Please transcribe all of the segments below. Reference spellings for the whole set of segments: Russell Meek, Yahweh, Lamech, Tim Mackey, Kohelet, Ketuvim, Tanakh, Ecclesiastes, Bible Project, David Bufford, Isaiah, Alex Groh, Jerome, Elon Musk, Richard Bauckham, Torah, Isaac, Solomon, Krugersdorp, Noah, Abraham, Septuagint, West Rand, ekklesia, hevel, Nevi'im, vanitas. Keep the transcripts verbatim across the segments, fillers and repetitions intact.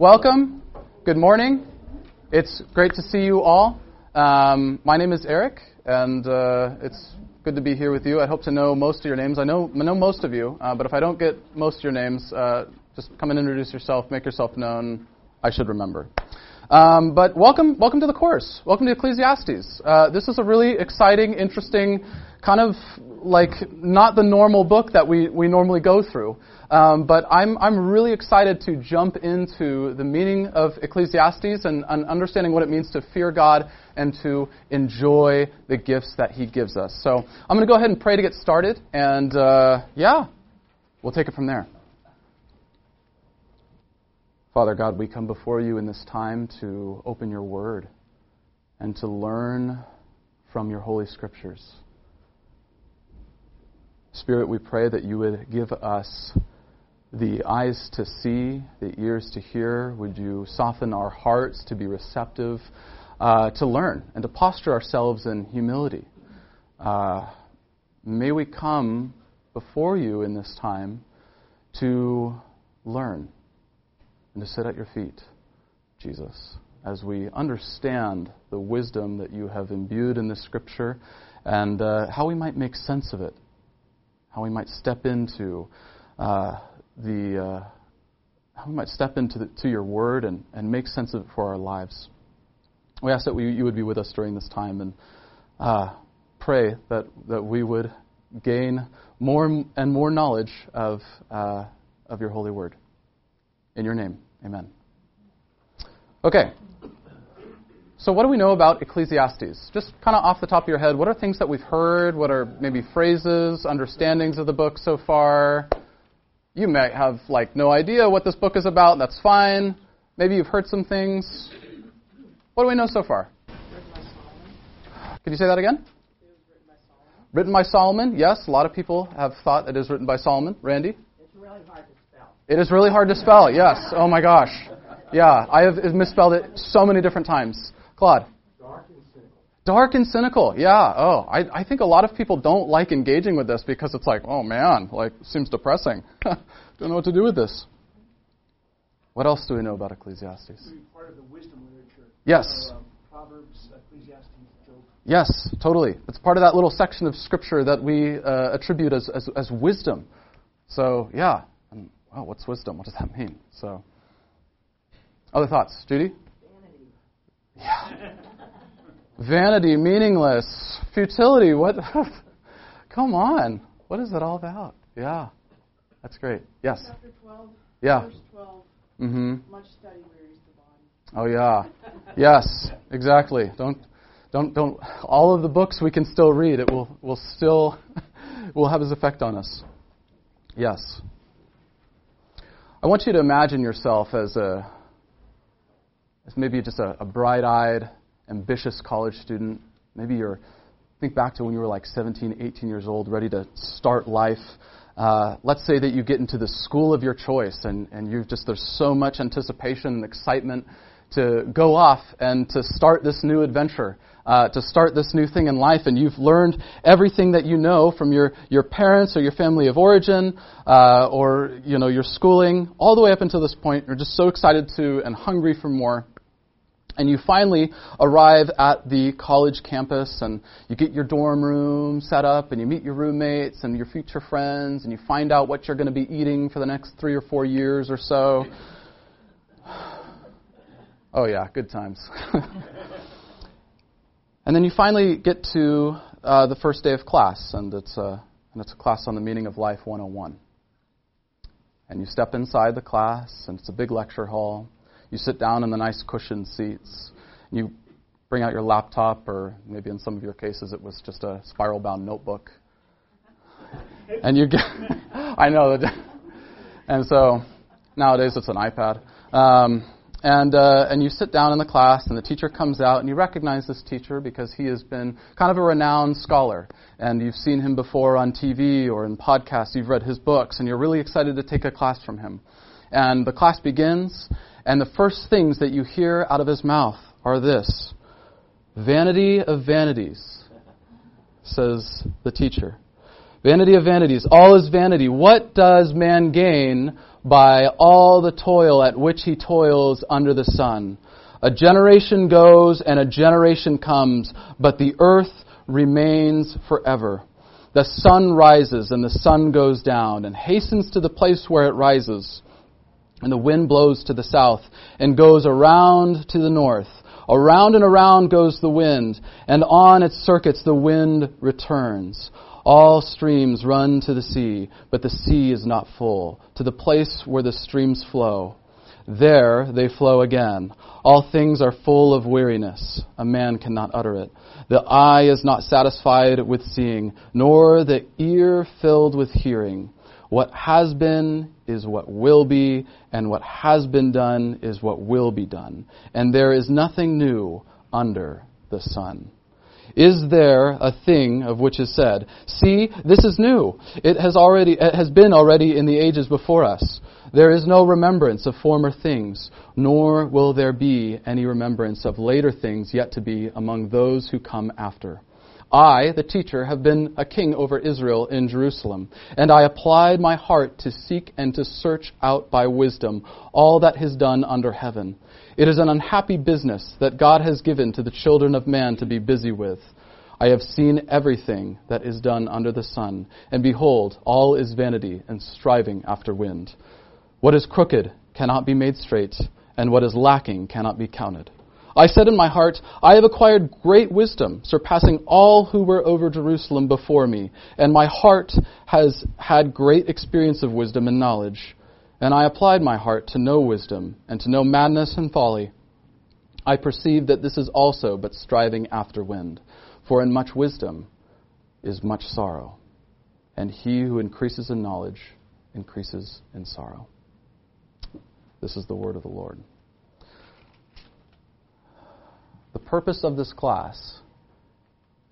Welcome. Good morning. It's great to see you all. Um, my name is Eric, and uh, it's good to be here with you. I hope to know most of your names. I know, I know most of you, uh, but if I don't get most of your names, uh, just come and introduce yourself, make yourself known. I should remember. Um, but welcome welcome to the course. Welcome to Ecclesiastes. Uh, this is a really exciting, interesting, kind of like not the normal book that we, we normally go through. Um, but I'm I'm really excited to jump into the meaning of Ecclesiastes and, and understanding what it means to fear God and to enjoy the gifts that he gives us. So I'm going to go ahead and pray to get started. And uh, yeah, we'll take it from there. Father God, we come before you in this time to open your word and to learn from your holy scriptures. Spirit, we pray that you would give us the eyes to see, the ears to hear. Would you soften our hearts to be receptive, uh, to learn and to posture ourselves in humility. Uh, may we come before you in this time to learn and to sit at your feet, Jesus, as we understand the wisdom that you have imbued in this scripture and uh, how we might make sense of it, how we might step into uh, the, uh, how we might step into the, to your word and, and make sense of it for our lives. We ask that we, you would be with us during this time and uh, pray that, that we would gain more and more knowledge of uh, of your holy word. In your name, amen. Okay, so what do we know about Ecclesiastes? Just kind of off the top of your head, what are things that we've heard? What are maybe phrases, understandings of the book so far? You may have like no idea what this book is about. That's fine. Maybe you've heard some things. What do we know so far? Written by Solomon. Could you say that again? It was written by Solomon. Written by Solomon. Yes, a lot of people have thought it is written by Solomon. Randy? It's really hard to It is really hard to spell, yes. Oh, my gosh. Yeah, I have misspelled it so many different times. Claude? Dark and cynical. Dark and cynical, yeah. Oh, I, I think a lot of people don't like engaging with this because it's like, oh, man, like, seems depressing. Don't know what to do with this. What else do we know about Ecclesiastes? It's part of the wisdom literature. Yes. So, um, Proverbs, Ecclesiastes, Job. Yes, totally. It's part of that little section of Scripture that we uh, attribute as, as as wisdom. So, yeah. Wow, what's wisdom? What does that mean? So, other thoughts? Judy? Vanity. Yeah. Vanity, meaningless, futility. What? Come on. What is it all about? Yeah. That's great. Yes? Chapter twelve. Yeah. Verse twelve. Mm-hmm. Much study wearies the body. Oh, yeah. Yes, exactly. Don't, don't, don't. All of the books we can still read. It will, will still, will have its effect on us. Yes. I want you to imagine yourself as a, as maybe just a, a bright-eyed, ambitious college student. Maybe you're, think back to when you were like seventeen, eighteen years old, ready to start life. Uh, let's say that you get into the school of your choice, and, and you've just, there's so much anticipation and excitement to go off and to start this new adventure, uh, to start this new thing in life. And you've learned everything that you know from your, your parents or your family of origin uh, or, you know, your schooling all the way up until this point. You're just so excited to and hungry for more. And you finally arrive at the college campus and you get your dorm room set up and you meet your roommates and your future friends and you find out what you're going to be eating for the next three or four years or so. Oh, yeah, good times. And then you finally get to uh, the first day of class, and it's, a, and it's a class on the meaning of life one oh one. And you step inside the class, and it's a big lecture hall. You sit down in the nice cushioned seats. And you bring out your laptop, or maybe in some of your cases it was just a spiral-bound notebook. And you get... I know. That, and so nowadays it's an iPad. Um... And uh, and you sit down in the class, and the teacher comes out, and you recognize this teacher because he has been kind of a renowned scholar. And you've seen him before on T V or in podcasts. You've read his books, and you're really excited to take a class from him. And the class begins, and the first things that you hear out of his mouth are this, "Vanity of vanities," says the teacher. "Vanity of vanities, all is vanity. What does man gain by all the toil at which he toils under the sun. A generation goes and a generation comes, but the earth remains forever. The sun rises and the sun goes down and hastens to the place where it rises. And the wind blows to the south and goes around to the north. Around and around goes the wind, and on its circuits the wind returns. All streams run to the sea, but the sea is not full, to the place where the streams flow. There they flow again. All things are full of weariness. A man cannot utter it. The eye is not satisfied with seeing, nor the ear filled with hearing. What has been is what will be, and what has been done is what will be done. And there is nothing new under the sun. Is there a thing of which is said, see, this is new. It has already, it has been already in the ages before us. There is no remembrance of former things, nor will there be any remembrance of later things yet to be among those who come after. I, the teacher, have been a king over Israel in Jerusalem, and I applied my heart to seek and to search out by wisdom all that is done under heaven. It is an unhappy business that God has given to the children of man to be busy with. I have seen everything that is done under the sun, and behold, all is vanity and striving after wind. What is crooked cannot be made straight, and what is lacking cannot be counted. I said in my heart, I have acquired great wisdom, surpassing all who were over Jerusalem before me, and my heart has had great experience of wisdom and knowledge. And I applied my heart to know wisdom, and to know madness and folly. I perceive that this is also but striving after wind, for in much wisdom is much sorrow, and he who increases in knowledge increases in sorrow. This is the word of the Lord. The purpose of this class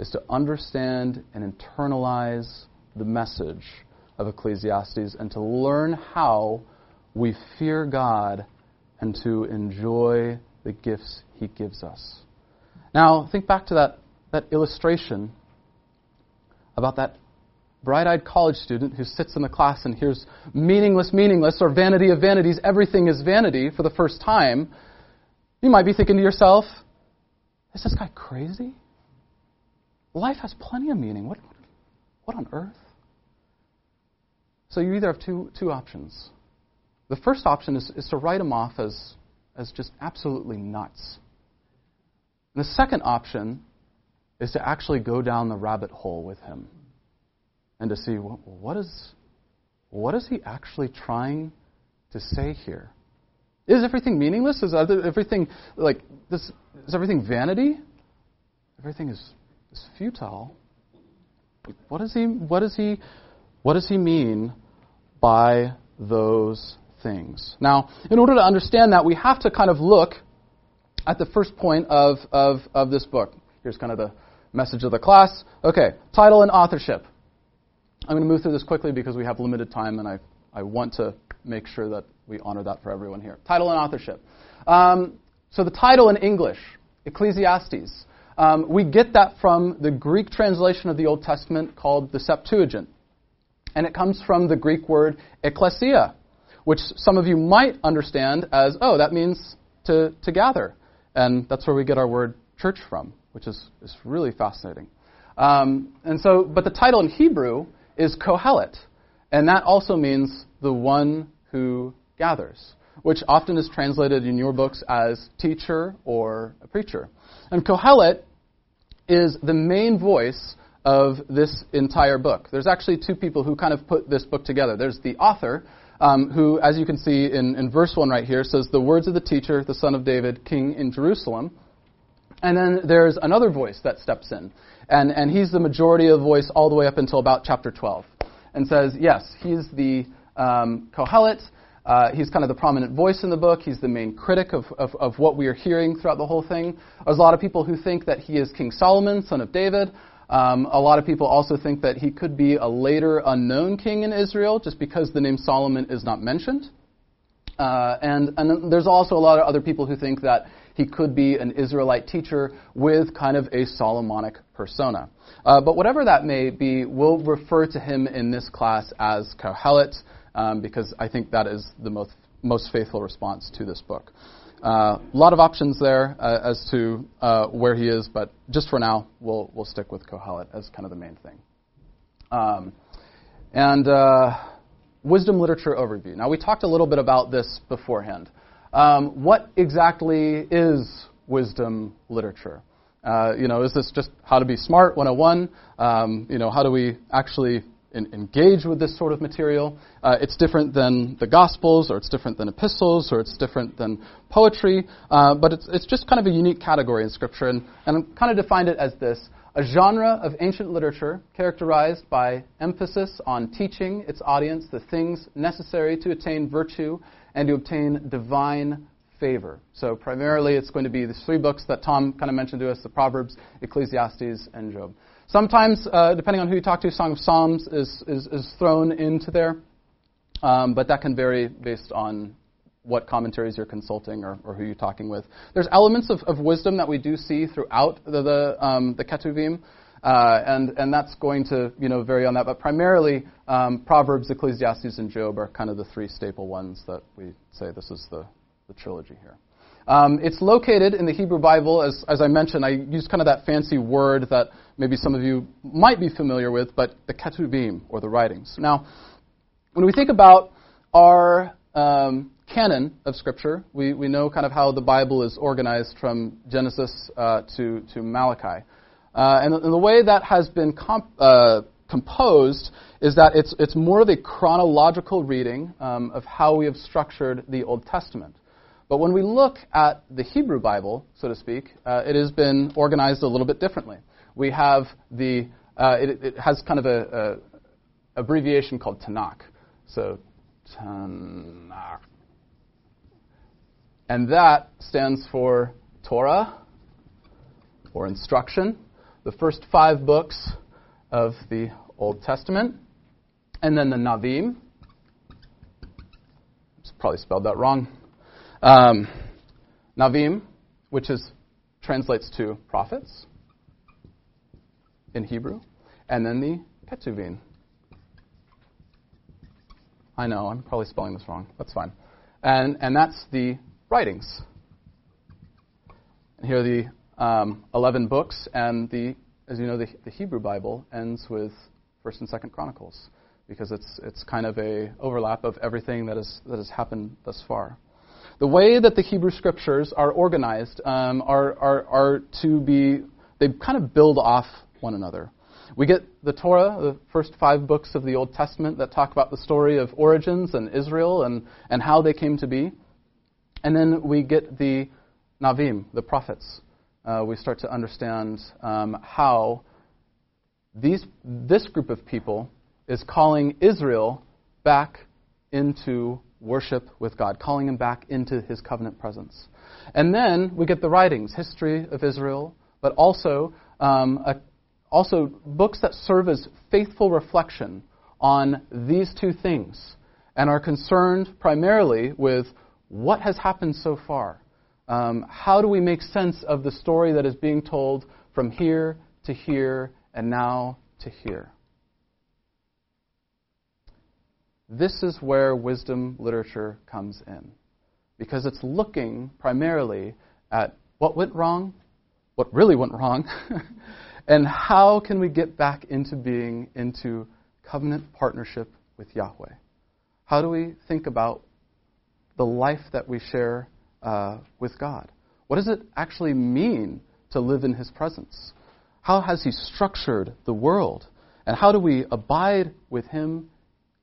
is to understand and internalize the message of Ecclesiastes and to learn how we fear God and to enjoy the gifts He gives us. Now, think back to that, that illustration about that bright-eyed college student who sits in the class and hears meaningless, meaningless, or vanity of vanities, everything is vanity for the first time. You might be thinking to yourself, is this guy crazy? Life has plenty of meaning. What, what on earth? So you either have two two options. The first option is, is to write him off as, as just absolutely nuts. And the second option is to actually go down the rabbit hole with him and to see, well, what is what is he actually trying to say here? Is everything meaningless? Is everything like this? Is everything vanity? Everything is, is futile. What does he? What does he? What does he mean by those things? Now, in order to understand that, we have to kind of look at the first point of of, of this book. Here's kind of the message of the class. Okay, title and authorship. I'm going to move through this quickly because we have limited time, and I I want to make sure that we honor that for everyone here. Title and authorship. Um, so the title in English, Ecclesiastes. Um, we get that from the Greek translation of the Old Testament called the Septuagint. And it comes from the Greek word ekklesia, which some of you might understand as, oh, that means to, to gather. And that's where we get our word church from, which is, is really fascinating. Um, and so, but the title in Hebrew is Kohelet. And that also means the one who gathers, which often is translated in your books as teacher or a preacher. And Kohelet is the main voice of this entire book. There's actually two people who kind of put this book together. There's the author, um, who, as you can see in, in verse one right here, says, the words of the teacher, the son of David, king in Jerusalem. And then there's another voice that steps in. And, and he's the majority of the voice all the way up until about chapter twelve. And says, yes, he's the um, Kohelet. Uh, he's kind of the prominent voice in the book. He's the main critic of, of, of what we are hearing throughout the whole thing. There's a lot of people who think that he is King Solomon, son of David. Um, a lot of people also think that he could be a later unknown king in Israel, just because the name Solomon is not mentioned. Uh, and, and there's also a lot of other people who think that he could be an Israelite teacher with kind of a Solomonic persona. Uh, but whatever that may be, we'll refer to him in this class as Kohelet. um, because I think that is the most most faithful response to this book. A uh, lot of options there uh, as to uh, where he is, but just for now, we'll we'll stick with Kohelet as kind of the main thing. Um, and uh, wisdom literature overview. Now, we talked a little bit about this beforehand. Um, what exactly is wisdom literature? Uh, you know, is this just how to be smart one oh one? Um, you know, how do we actually in, engage with this sort of material? Uh, it's different than the Gospels, or it's different than epistles, or it's different than poetry. Uh, but it's it's just kind of a unique category in Scripture, and, and I've kind of defined it as this: a genre of ancient literature characterized by emphasis on teaching its audience the things necessary to attain virtue and to obtain divine favor. So primarily it's going to be these three books that Tom kind of mentioned to us, the Proverbs, Ecclesiastes, and Job. Sometimes, uh, depending on who you talk to, Song of Psalms is, is, is thrown into there, um, but that can vary based on what commentaries you're consulting or, or who you're talking with. There's elements of, of wisdom that we do see throughout the the, um, the Ketuvim, uh, and, and that's going to you know vary on that, but primarily um, Proverbs, Ecclesiastes, and Job are kind of the three staple ones that we say this is the, the trilogy here. Um, it's located in the Hebrew Bible, as, as I mentioned. I used kind of that fancy word that maybe some of you might be familiar with, but the Ketuvim, or the writings. Now, when we think about our um, canon of Scripture, we, we know kind of how the Bible is organized from Genesis uh, to, to Malachi. Uh, and, and the way that has been comp- uh, composed is that it's, it's more of a chronological reading um, of how we have structured the Old Testament. But when we look at the Hebrew Bible, so to speak, uh, it has been organized a little bit differently. We have the, uh, it, it has kind of a, a abbreviation called Tanakh. So, Tanakh. And that stands for Torah, or instruction, the first five books of the Old Testament, and then the Nevi'im. Probably spelled that wrong. Um, Nevi'im, which is translates to prophets in Hebrew, and then the Ketuvim. I know, I'm probably spelling this wrong. That's fine. And and that's the writings. And here are the um, eleven books, and the, as you know, the, the Hebrew Bible ends with First and Second Chronicles, because it's it's kind of a overlap of everything that is that has happened thus far. The way that the Hebrew Scriptures are organized um, are are are to be, they kind of build off one another. We get the Torah, the first five books of the Old Testament that talk about the story of origins and Israel and and how they came to be. And then we get the Nevi'im, the prophets. Uh, we start to understand um, how these this group of people is calling Israel back into worship with God, calling him back into his covenant presence. And then we get the writings, history of Israel, but also um, a, also books that serve as faithful reflection on these two things and are concerned primarily with what has happened so far? Um, how do we make sense of the story that is being told from here to here and now to here? This is where wisdom literature comes in, because it's looking primarily at what went wrong, what really went wrong, and how can we get back into being into covenant partnership with Yahweh? How do we think about the life that we share uh, with God? What does it actually mean to live in his presence? How has he structured the world? And how do we abide with him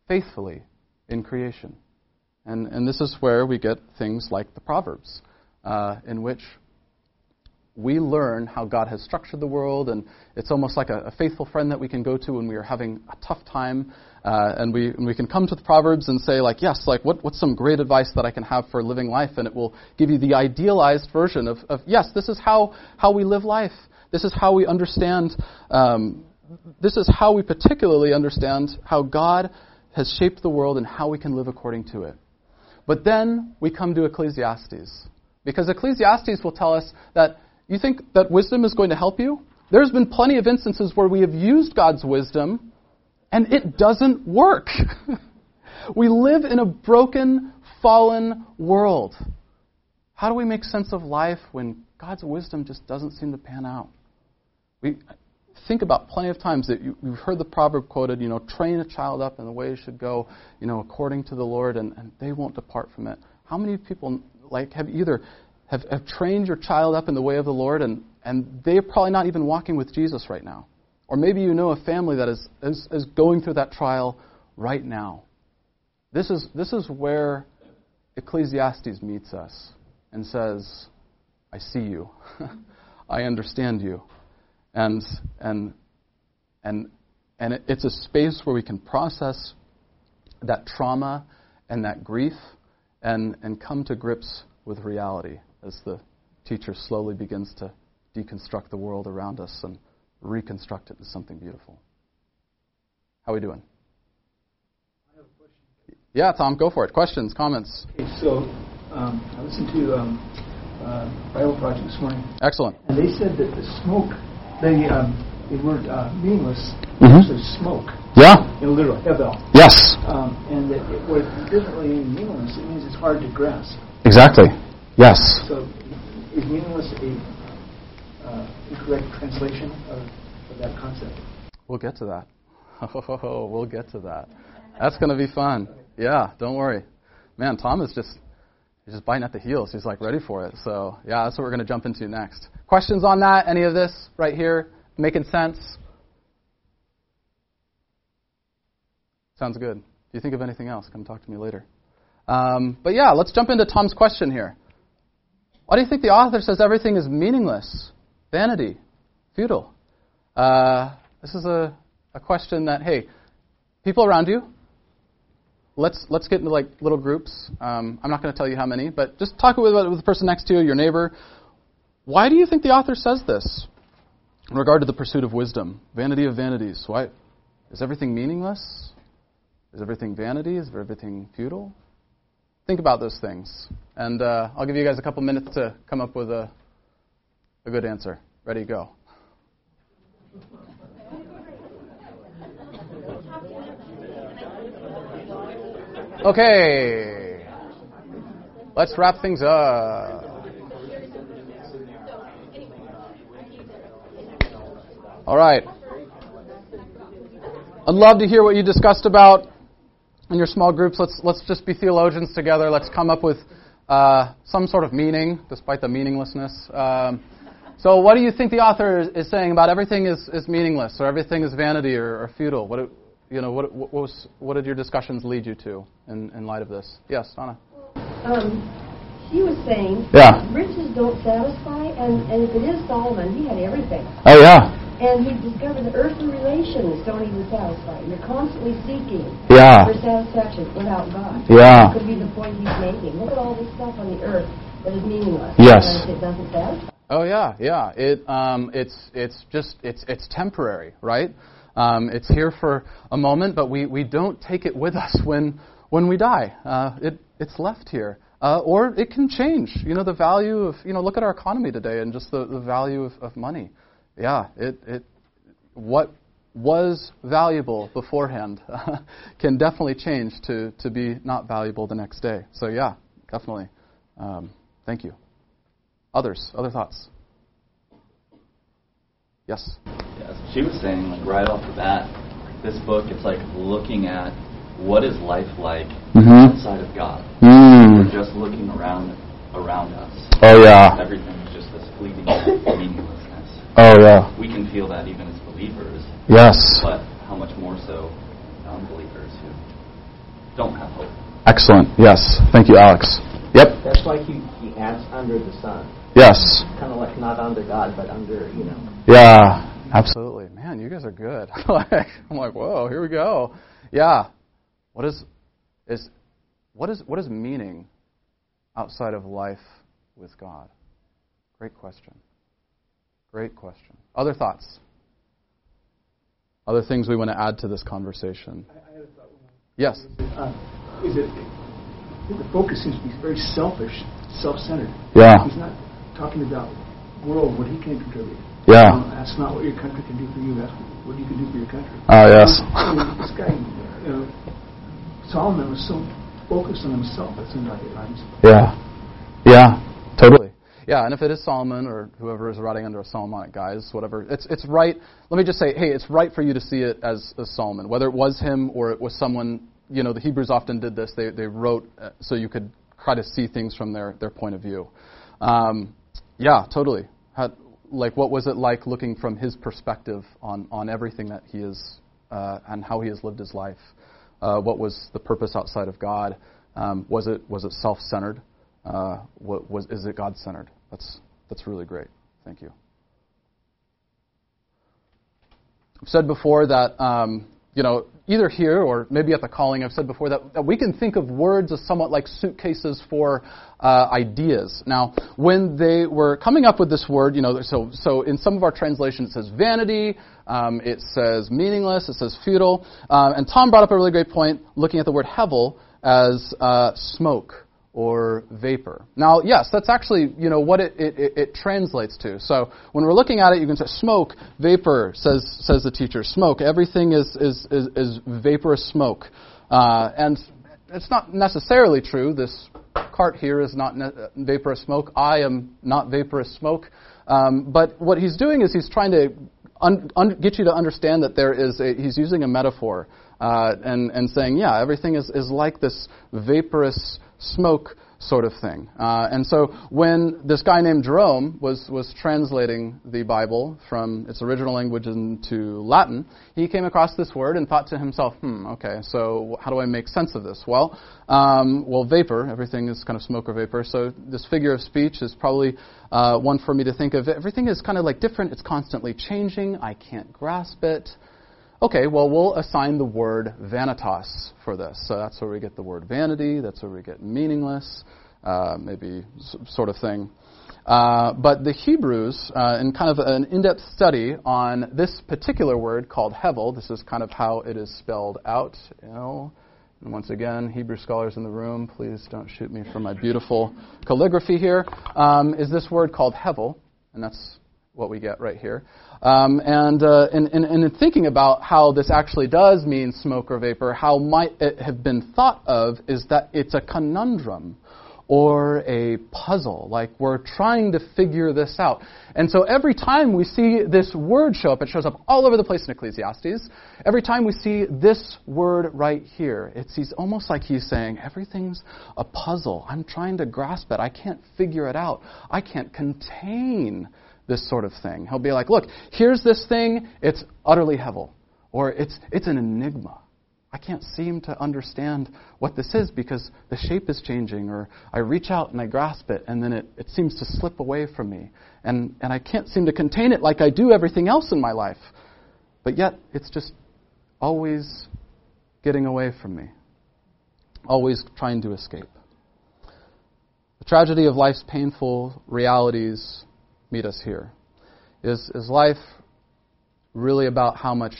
faithfully in creation? And, and this is where we get things like the Proverbs, uh, in which we learn how God has structured the world, and it's almost like a, a faithful friend that we can go to when we are having a tough time, uh, and we and we can come to the Proverbs and say, like, yes, like what what's some great advice that I can have for living life, and it will give you the idealized version of, of yes, this is how, how we live life. This is how we understand. Um, this is how we particularly understand how God has shaped the world and how we can live according to it. But then we come to Ecclesiastes, because Ecclesiastes will tell us that. You think that wisdom is going to help you? There's been plenty of instances where we have used God's wisdom, and it doesn't work. We live in a broken, fallen world. How do we make sense of life when God's wisdom just doesn't seem to pan out? We think about plenty of times that you, you've heard the proverb quoted, you know, train a child up in the way it should go, you know, according to the Lord, and, and they won't depart from it. How many people like have either have, have trained your child up in the way of the Lord, and, and they're probably not even walking with Jesus right now? Or maybe you know a family that is, is, is going through that trial right now. This is, this is where Ecclesiastes meets us and says, I see you. I understand you. And and and and it's a space where we can process that trauma and that grief and, and come to grips with reality as the teacher slowly begins to deconstruct the world around us and reconstruct it into something beautiful. How are we doing? I have a question. Yeah, Tom, go for it. Questions, comments? Okay, so um, I listened to um, uh, Bible Project this morning. Excellent. And they said that the smoke... They, um, the word uh, meaningless mm-hmm. actually smoke. Yeah. In literal, hevel. Yes. Um, and that it, what it doesn't really mean meaningless, it means it's hard to grasp. Exactly. Yes. So is meaningless a uh, incorrect translation of, of that concept? We'll get to that. Oh, we'll get to that. That's going to be fun. Yeah, don't worry. Man, Tom is just... He's just biting at the heels. He's like ready for it. So, yeah, that's what we're going to jump into next. Questions on that? Any of this right here? Making sense? Sounds good. If you think of anything else, come talk to me later. Um, but, yeah, let's jump into Tom's question here. Why do you think the author says everything is meaningless, vanity, futile? Uh, this is a, a question that, hey, people around you, Let's let's get into like little groups. Um, I'm not going to tell you how many, but just talk with, with the person next to you, your neighbor. Why do you think the author says this in regard to the pursuit of wisdom, vanity of vanities? Why is everything meaningless? Is everything vanity? Is everything futile? Think about those things, and uh, I'll give you guys a couple minutes to come up with a a good answer. Ready, go. Okay, let's wrap things up. All right. I'd love to hear what you discussed about in your small groups. Let's let's just be theologians together. Let's come up with uh, some sort of meaning, despite the meaninglessness. Um, so what do you think the author is saying about everything is, is meaningless, or everything is vanity or, or futile? What do, You know, what what, was, what did your discussions lead you to in, in light of this? Yes, Anna? Um, she was saying yeah. riches don't satisfy, and, and if it is Solomon, he had everything. Oh, yeah. And he discovered that earthly relations don't even satisfy. You're constantly seeking yeah. for satisfaction without God. Yeah. That could be the point he's making. Look at all this stuff on the earth that is meaningless. Yes. Because it doesn't satisfy. Oh, yeah, yeah. It, um, it's, it's just, it's, it's temporary, right? Um, it's here for a moment, but we, we don't take it with us when when we die. Uh, it it's left here, uh, or it can change. You know the value of you know look at our economy today and just the, the value of, of money. Yeah, it it what was valuable beforehand uh, can definitely change to to be not valuable the next day. So yeah, definitely. Um, thank you. Others, other thoughts. Yes. Yes. She was saying, like right off the bat, this book, it's like looking at what is life like mm-hmm. outside of God. Mm. We're just looking around around us. Oh yeah. Everything is just this fleeting meaninglessness. Oh yeah. We can feel that even as believers. Yes. But how much more so non-believers who don't have hope. Excellent. Yes. Thank you, Alex. Yep. That's like he he adds under the sun. Yes. Kind of like not under God, but under, you know. Yeah, absolutely. Man, you guys are good. like, I'm like, whoa, here we go. Yeah. What is is what is what is meaning outside of life with God? Great question. Great question. Other thoughts? Other things we want to add to this conversation? I, I had a thought. Yes. Uh, is it the focus seems to be very selfish, self-centered. Yeah. He's not talking about world, what he can contribute. Yeah. Um, that's not what your country can do for you. That's what you can do for your country. Ah, uh, yes. I mean, this guy, you know, Solomon was so focused on himself, it seemed like it rhymes. Yeah. Yeah. Totally. Yeah, and if it is Solomon or whoever is writing under a Solomonic guise, whatever, it's it's right. Let me just say, hey, it's right for you to see it as, as Solomon, whether it was him or it was someone. You know, the Hebrews often did this. They they wrote uh, so you could try to see things from their, their point of view. Um, yeah, totally. Had, like, what was it like looking from his perspective on, on everything that he is uh, and how he has lived his life? Uh, what was the purpose outside of God? Um, was it was it self-centered? Uh, what was is it God-centered? That's that's really great. Thank you. I've said before that um, you know either here or maybe at the calling, I've said before that, that we can think of words as somewhat like suitcases for uh, ideas. Now, when they were coming up with this word, you know, so so in some of our translations it says vanity, um, it says meaningless, it says futile, um, and Tom brought up a really great point looking at the word hevel as uh, smoke or vapor. Now, yes, that's actually, you know, what it, it, it, it translates to. So when we're looking at it, you can say smoke, vapor, says says the teacher. Smoke, everything is is, is, is vaporous smoke. Uh, and it's not necessarily true. This cart here is not ne- vaporous smoke. I am not vaporous smoke. Um, but what he's doing is he's trying to un- un- get you to understand that there is a, he's using a metaphor uh, and, and saying, yeah, everything is, is like this vaporous smoke sort of thing. Uh, and so when this guy named Jerome was, was translating the Bible from its original language into Latin, he came across this word and thought to himself, hmm, okay, so how do I make sense of this? Well, um, well, vapor, everything is kind of smoke or vapor, so this figure of speech is probably uh, one for me to think of. Everything is kind of like different, it's constantly changing, I can't grasp it. Okay, well, we'll assign the word vanitas for this. So that's where we get the word vanity. That's where we get meaningless, uh, maybe s- sort of thing. Uh, but the Hebrews, uh, in kind of an in-depth study on this particular word called hevel, this is kind of how it is spelled out. You know, and once again, Hebrew scholars in the room, please don't shoot me for my beautiful calligraphy here, um, is this word called hevel, and that's what we get right here. Um, and, uh, and, and and in thinking about how this actually does mean smoke or vapor, how might it have been thought of is that it's a conundrum or a puzzle, like we're trying to figure this out. And so every time we see this word show up, it shows up all over the place in Ecclesiastes. Every time we see this word right here, it's he's almost like he's saying, everything's a puzzle. I'm trying to grasp it. I can't figure it out. I can't contain this sort of thing. He'll be like, look, here's this thing, it's utterly hevel, or it's it's an enigma. I can't seem to understand what this is because the shape is changing, or I reach out and I grasp it, and then it, it seems to slip away from me, and, and I can't seem to contain it like I do everything else in my life. But yet, it's just always getting away from me, always trying to escape. The tragedy of life's painful realities meet us here. Is is life really about how much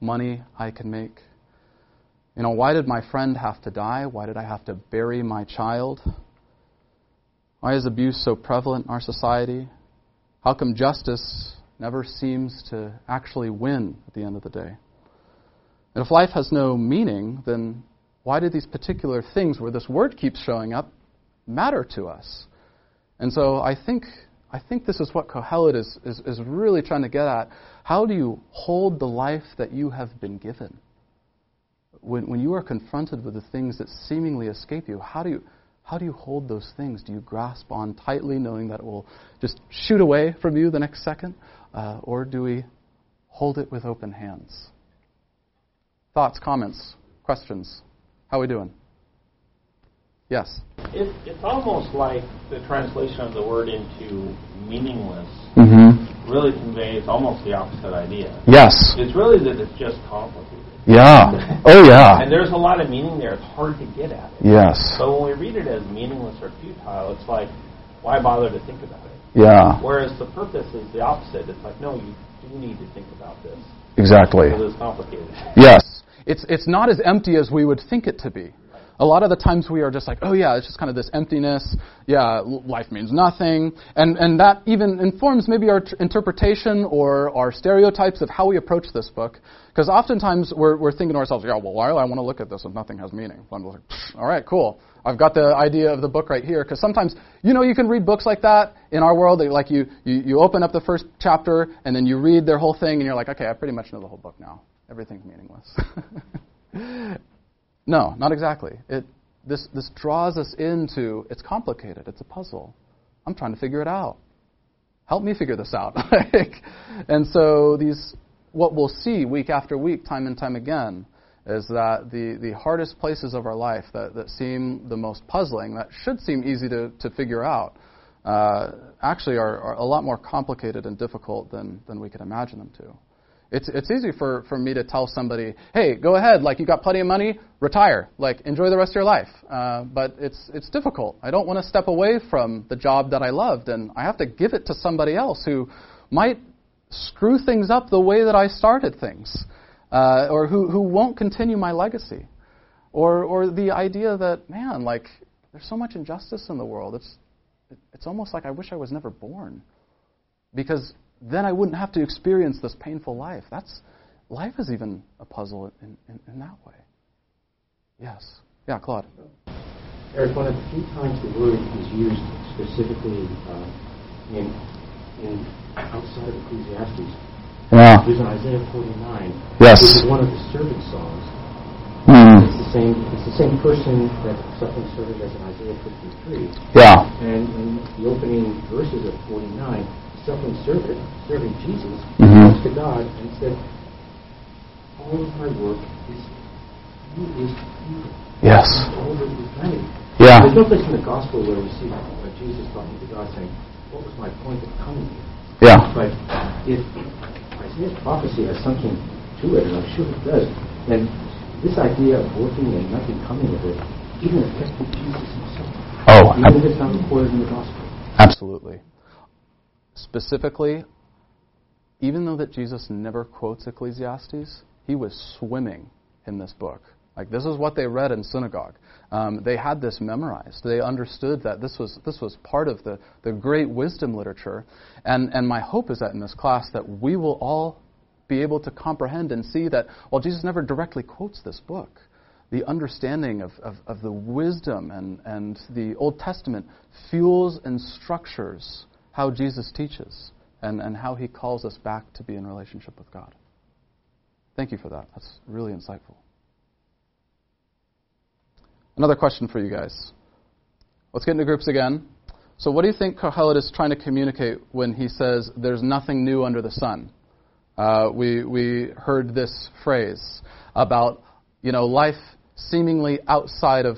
money I can make? You know, why did my friend have to die? Why did I have to bury my child? Why is abuse so prevalent in our society? How come justice never seems to actually win at the end of the day? And if life has no meaning, then why do these particular things where this word keeps showing up matter to us? And so I think I think this is what Kohelet is, is, is really trying to get at. How do you hold the life that you have been given? When, when you are confronted with the things that seemingly escape you, how do you, how do you hold those things? Do you grasp on tightly, knowing that it will just shoot away from you the next second? Uh, or do we hold it with open hands? Thoughts, comments, questions? How are we doing? Yes. It, it's almost like the translation of the word into meaningless mm-hmm. really conveys almost the opposite idea. Yes. It's really that it's just complicated. Yeah. Oh, yeah. And there's a lot of meaning there. It's hard to get at it. Yes. So when we read it as meaningless or futile, it's like, why bother to think about it? Yeah. Whereas the purpose is the opposite. It's like, no, you do need to think about this. Exactly. Because it's complicated. Yes. It's, it's not as empty as we would think it to be. A lot of the times we are just like, oh yeah, it's just kind of this emptiness. Yeah, life means nothing. And and that even informs maybe our t- interpretation or our stereotypes of how we approach this book. Because oftentimes we're we're thinking to ourselves, yeah, well, why do I want to look at this if nothing has meaning? I'm like, all right, cool. I've got the idea of the book right here. Because sometimes, you know, you can read books like that in our world. They, like you, you, you open up the first chapter and then you read their whole thing and you're like, okay, I pretty much know the whole book now. Everything's meaningless. No, not exactly. It, this, this draws us into, it's complicated, it's a puzzle. I'm trying to figure it out. Help me figure this out. And so these, what we'll see week after week, time and time again, is that the, the hardest places of our life that, that seem the most puzzling, that should seem easy to, to figure out, uh, actually are, are a lot more complicated and difficult than, than we could imagine them to. It's it's easy for, for me to tell somebody, hey, go ahead, like you got plenty of money, retire, like enjoy the rest of your life. Uh, but it's it's difficult. I don't want to step away from the job that I loved, and I have to give it to somebody else who might screw things up the way that I started things, uh, or who, who won't continue my legacy, or or the idea that man, like there's so much injustice in the world. It's it's almost like I wish I was never born, because then I wouldn't have to experience this painful life. That's, life is even a puzzle in, in, in that way. Yes. Yeah, Claude. Eric, one of the few times the word is used specifically uh, in, in outside of Ecclesiastes, yeah. There's in Isaiah forty-nine. Yes. Which is one of the servant songs. Mm. It's the same. It's the same person that suffering servant as in Isaiah fifty-three. Yeah. And in the opening verses of forty-nine. Suffering servant, serving Jesus, mm-hmm. comes to God and said, all of my work is you is evil. Yes. All of it is vanity. Yeah. There's no place in the gospel where we see uh, Jesus talking to God saying, what was my point of coming here? Yeah. But if Isaiah's prophecy has something to it, and I'm sure it does, then this idea of working and nothing coming of it, even affects Jesus himself. Oh, even I'm, if it's not recorded in the gospel. Absolutely. Specifically, even though that Jesus never quotes Ecclesiastes, he was swimming in this book. Like this is what they read in synagogue. Um, they had this memorized. They understood that this was this was part of the, the great wisdom literature. And and my hope is that in this class that we will all be able to comprehend and see that while Jesus never directly quotes this book, the understanding of, of, of the wisdom and, and the Old Testament fuels and structures how Jesus teaches, and, and how he calls us back to be in relationship with God. Thank you for that. That's really insightful. Another question for you guys. Let's get into groups again. So what do you think Kohelet is trying to communicate when he says, there's nothing new under the sun? Uh, we we heard this phrase about, you know, life seemingly outside of,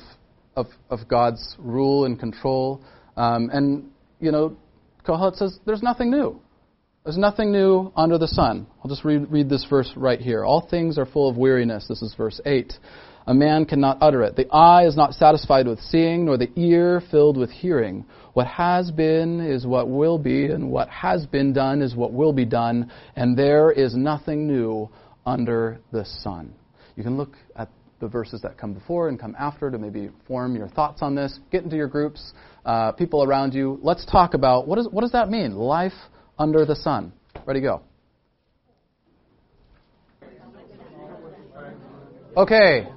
of, of God's rule and control. Um, and, you know, Kohelet says, there's nothing new. There's nothing new under the sun. I'll just read, read this verse right here. All things are full of weariness. This is verse eight. A man cannot utter it. The eye is not satisfied with seeing, nor the ear filled with hearing. What has been is what will be, and what has been done is what will be done, and there is nothing new under the sun. You can look at the verses that come before and come after to maybe form your thoughts on this. Get into your groups, uh, people around you. Let's talk about what, is, what does that mean? Life under the sun. Ready, go. Okay.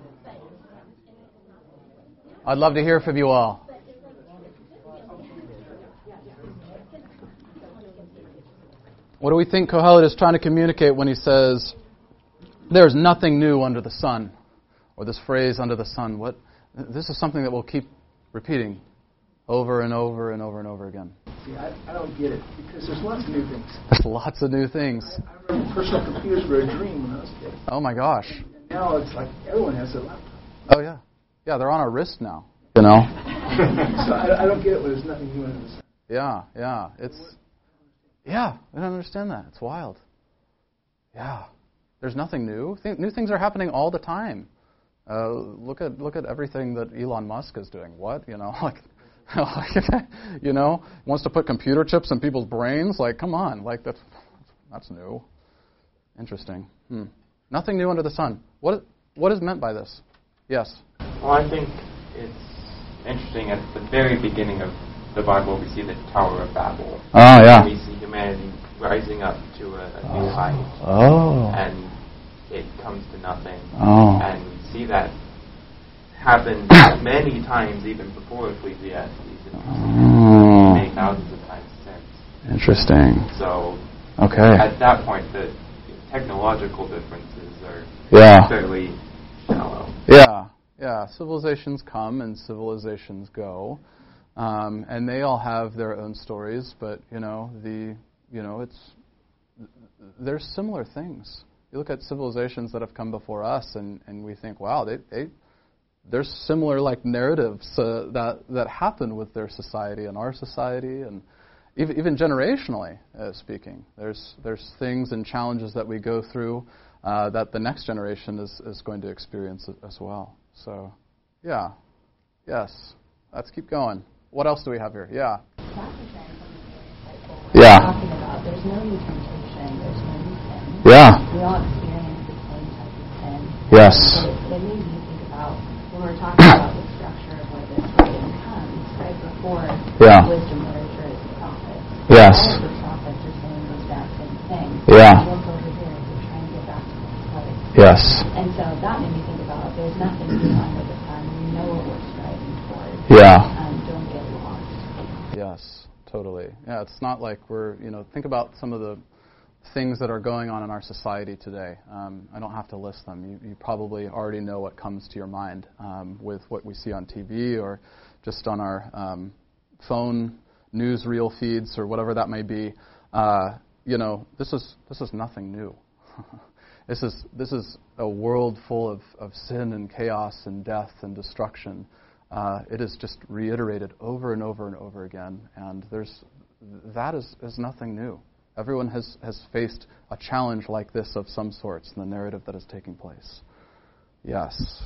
I'd love to hear from you all. What do we think Kohelet is trying to communicate when he says, there's nothing new under the sun? Or this phrase, under the sun, what? This is something that we'll keep repeating over and over and over and over again. See, I, I don't get it, because there's lots of new things. There's lots of new things. I, I remember personal computers were a dream when I was a kid. Oh, my gosh. And now it's like everyone has a laptop. Oh, yeah. Yeah, they're on our wrist now, you know. So I, I don't get it when there's nothing new under the sun. Yeah, yeah. It's, yeah, I don't understand that. It's wild. Yeah. There's nothing new. Th- new things are happening all the time. Uh, look at look at everything that Elon Musk is doing. What? You know, like, you know, wants to put computer chips in people's brains. Like, come on, like that's that's new. Interesting. Hmm. Nothing new under the sun. What what is meant by this? Yes. Well, I think it's interesting, at the very beginning of the Bible, we see the Tower of Babel. Oh, yeah. We see humanity rising up to a, a new oh. height. Oh. And it comes to nothing. Oh. And we see that happen many times, even before Ecclesiastes. Oh. Many thousands of times since. Interesting. So, okay. At that point, the technological differences are yeah. fairly shallow. Yeah. Yeah. Civilizations come and civilizations go. Um, and they all have their own stories, but you know the you know it's they're similar things. You look at civilizations that have come before us, and, and we think, wow, they they there's similar like narratives uh, that that happen with their society and our society, and even, even generationally uh, speaking, there's there's things and challenges that we go through uh, that the next generation is is going to experience as well. So, yeah, yes, let's keep going. What else do we have here? Yeah. Yeah. There's no new temptation. There's no new sin. Yeah. We all experience the same type of sin. Yes. But it made me think about when we're talking about the structure of where this wisdom comes, right before yeah. wisdom literature is the prophets. Yes. All of the prophets are saying the exact same thing. Yeah. And look over here, they're trying to get back to this place. Yes. And so that made me think about there's nothing new under the sun. We know what we're striving towards. Yeah. Um, don't get lost. Yes. Totally. Yeah, it's not like we're, you know, think about some of the things that are going on in our society today. Um, I don't have to list them. You, you probably already know what comes to your mind um, with what we see on T V or just on our um, phone newsreel feeds or whatever that may be. Uh, you know, this is this is nothing new. This is this is a world full of, of sin and chaos and death and destruction. Uh, it is just reiterated over and over and over again, and there's that is, is nothing new. Everyone has, has faced a challenge like this of some sorts in the narrative that is taking place. Yes,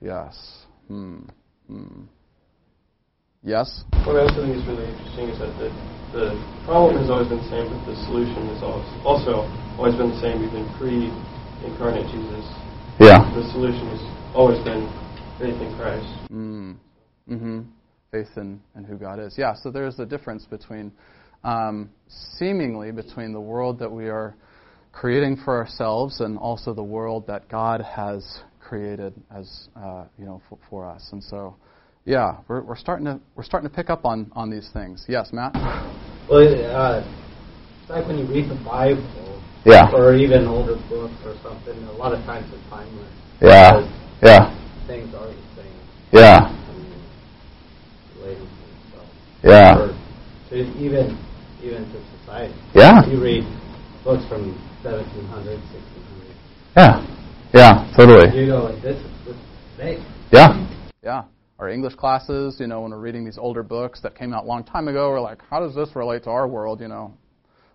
yes, hmm, hmm. Yes? What I also think is really interesting is that the, the problem has always been the same, but the solution has also always been the same, even pre-incarnate Jesus. Yeah. The solution has always been faith in Christ. Mm. Mm-hmm. Faith in, in who God is. Yeah, so there's a difference between, um, seemingly, between the world that we are creating for ourselves and also the world that God has created as, uh, you know, for, for us. And so, yeah, we're, we're starting to we're starting to pick up on, on these things. Yes, Matt? Well, uh, it's like when you read the Bible yeah. or even older books or something, a lot of times it's timeless. Yeah, yeah. Things are the same. Yeah. Yeah. Or to even even to society. Yeah. You read books from seventeen hundred, sixteen hundred. Yeah. Yeah. Totally. You go like this is fake. Yeah. Yeah. Our English classes, you know, when we're reading these older books that came out a long time ago, we're like, how does this relate to our world? You know.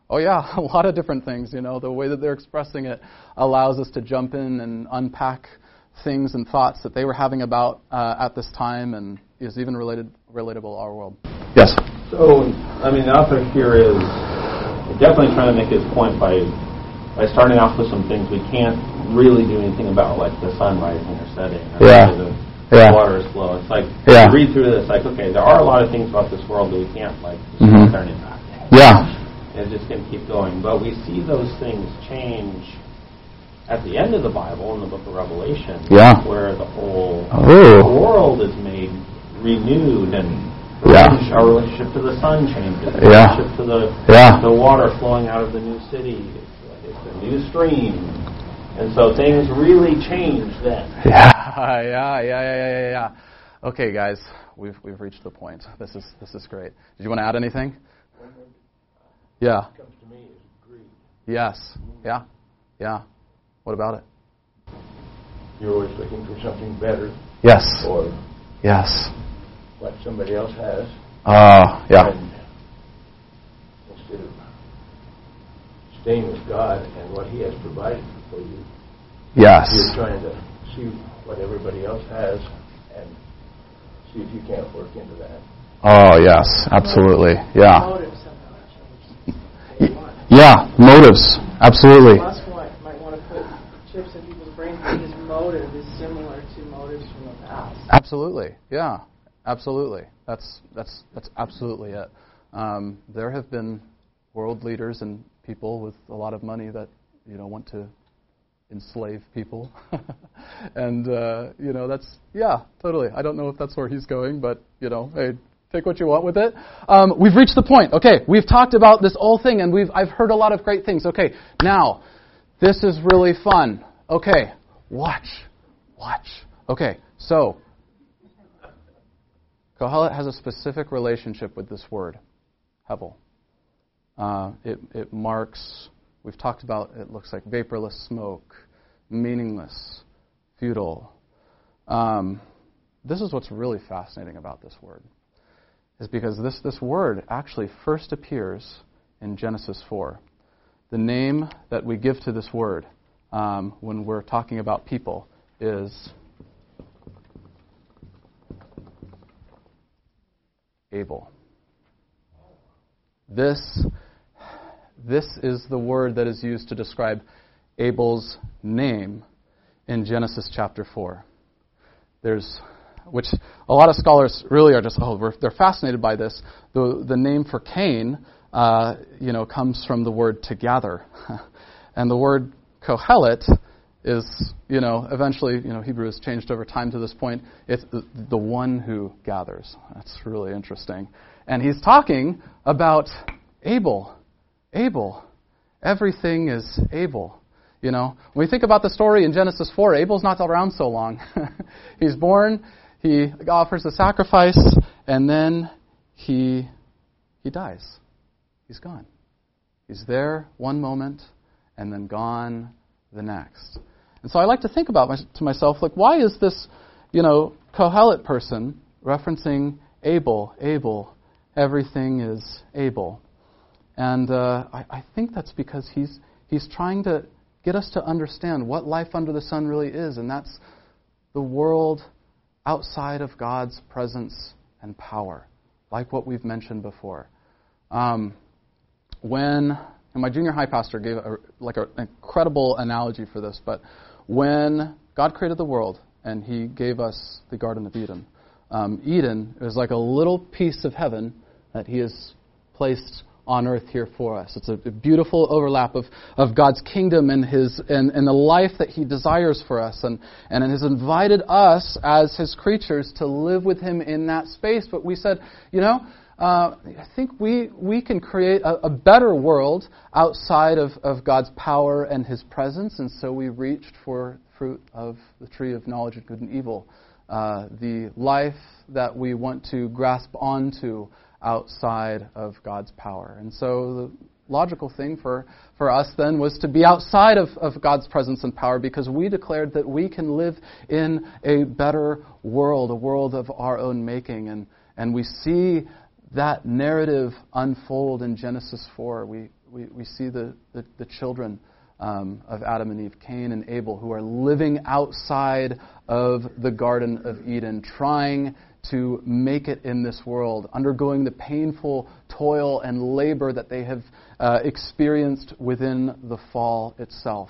Oh yeah, a lot of different things. You know, the way that they're expressing it allows us to jump in and unpack things and thoughts that they were having about uh, at this time, and is even related relatable to our world. Yes. So, I mean, the author here is definitely trying to make his point by by starting off with some things we can't really do anything about, like the sun rising or setting, or yeah. the, the yeah. water is flowing. It's like yeah. you read through this, like, okay, there are a lot of things about this world that we can't like just mm-hmm. turn it back. Yeah. And it's just going to keep going, but we see those things change at the end of the Bible, in the book of Revelation, yeah. where the whole oh. world is made renewed, and yeah. our relationship to the sun changes, our yeah. relationship to the yeah. the water flowing out of the new city, it's, it's a new stream, and so things really change then. Yeah, yeah, yeah, yeah, yeah, yeah. Okay, guys, we've we've reached the point. This is this is great. Did you want to add anything? Yeah. What comes to me is greed. Yes. Yeah. Yeah. What about it? You're always looking for something better. Yes. Or yes. what somebody else has. Ah, uh, yeah. And instead of staying with God and what He has provided for you. Yes. You're trying to see what everybody else has and see if you can't work into that. Oh yes, absolutely. Yeah. Motives somehow. Yeah, motives. Absolutely. Chips in people's brains, because motive is similar to motives from the past. Absolutely, yeah, absolutely. That's that's that's absolutely it. Um, there have been world leaders and people with a lot of money that you know want to enslave people, and uh, you know that's yeah, totally. I don't know if that's where he's going, but you know, hey, take what you want with it. Um, we've reached the point. Okay, we've talked about this whole thing, and we've I've heard a lot of great things. Okay, now this is really fun. Okay, watch, watch. Okay, so Kohelet has a specific relationship with this word, hevel. Uh, it, it marks, we've talked about, it looks like vaporless smoke, meaningless, futile. Um, this is what's really fascinating about this word, is because this, this word actually first appears in Genesis four. The name that we give to this word um, when we're talking about people is Abel. This, this is the word that is used to describe Abel's name in Genesis chapter four. There's, which a lot of scholars really are just, oh, we're, they're fascinated by this. The, the name for Cain, uh, you know, comes from the word to gather. And the word Kohelet is, you know, eventually, you know, Hebrew has changed over time to this point. It's the, the one who gathers. That's really interesting. And he's talking about Abel. Abel. Everything is Abel. You know, when we think about the story in Genesis four, Abel's not around so long. He's born, he offers a sacrifice, and then he he dies. He's gone. He's there one moment, and then gone the next. And so I like to think about my, to myself, like, why is this, you know, Kohelet person referencing Abel, Abel, everything is Abel? And uh, I, I think that's because he's he's trying to get us to understand what life under the sun really is, and that's the world outside of God's presence and power, like what we've mentioned before. Um, when... And my junior high pastor gave a, like a, an incredible analogy for this, but when God created the world and he gave us the Garden of Eden, um, Eden is like a little piece of heaven that he has placed on earth here for us. It's a, a beautiful overlap of, of God's kingdom and his and, and the life that he desires for us, and, and has invited us as his creatures to live with him in that space. But we said, you know, Uh, I think we, we can create a, a better world outside of, of God's power and his presence, and so we reached for fruit of the tree of knowledge of good and evil, uh, the life that we want to grasp onto outside of God's power. And so the logical thing for, for us then was to be outside of, of God's presence and power, because we declared that we can live in a better world, a world of our own making, and, and we see that narrative unfold in Genesis four. We we, we see the, the, the children um, of Adam and Eve, Cain and Abel, who are living outside of the Garden of Eden, trying to make it in this world, undergoing the painful toil and labor that they have uh, experienced within the fall itself.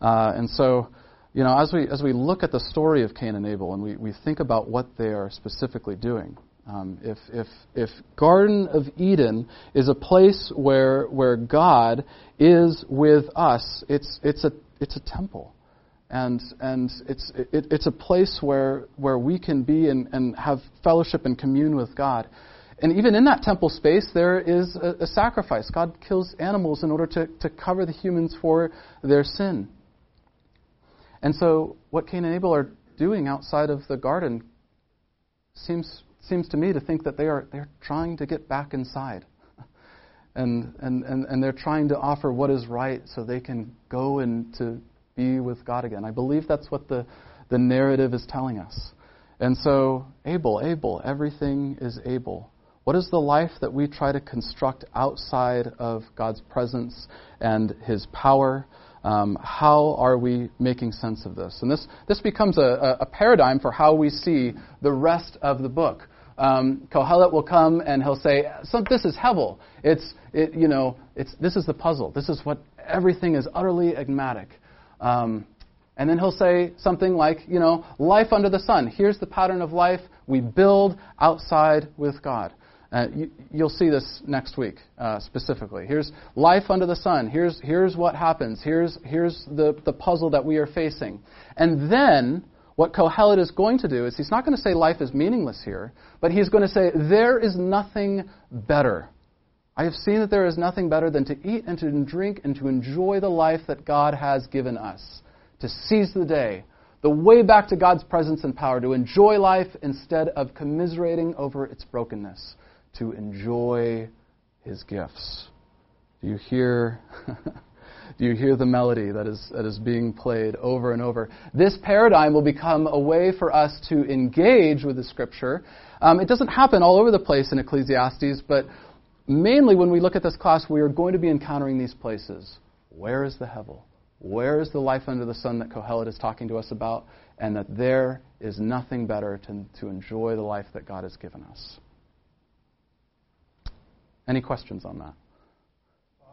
Uh, and so, you know, as we as we look at the story of Cain and Abel, and we, we think about what they are specifically doing, Um, if if if Garden of Eden is a place where where God is with us, it's it's a it's a temple, and and it's it, it's a place where where we can be and, and have fellowship and commune with God. And even in that temple space, there is a, a sacrifice. God kills animals in order to, to cover the humans for their sin. And so, what Cain and Abel are doing outside of the garden seems. seems to me to think that they are they're trying to get back inside, and, and and and they're trying to offer what is right so they can go and to be with God again. I believe that's what the the narrative is telling us. And so Abel, Abel, everything is Abel. What is the life that we try to construct outside of God's presence and his power? Um, how are we making sense of this? And this this becomes a, a paradigm for how we see the rest of the book. Um, Kohelet will come and he'll say, so "This is hevel. It's it, you know, it's this is the puzzle. This is what everything is utterly enigmatic." Um, And then he'll say something like, you know, life under the sun. Here's the pattern of life. We build outside with God. Uh, you, you'll see this next week uh, specifically. Here's life under the sun. Here's here's what happens. Here's here's the, the puzzle that we are facing. And then what Kohelet is going to do is he's not going to say life is meaningless here, but he's going to say there is nothing better. I have seen that there is nothing better than to eat and to drink and to enjoy the life that God has given us. To seize the day, the way back to God's presence and power, to enjoy life instead of commiserating over its brokenness, to enjoy His gifts. Do you hear? Do you hear the melody that is that is being played over and over? This paradigm will become a way for us to engage with the Scripture. Um, it doesn't happen all over the place in Ecclesiastes, but mainly when we look at this class, we are going to be encountering these places. Where is the hevel? Where is the life under the sun that Kohelet is talking to us about? And that there is nothing better to, to enjoy the life that God has given us. Any questions on that?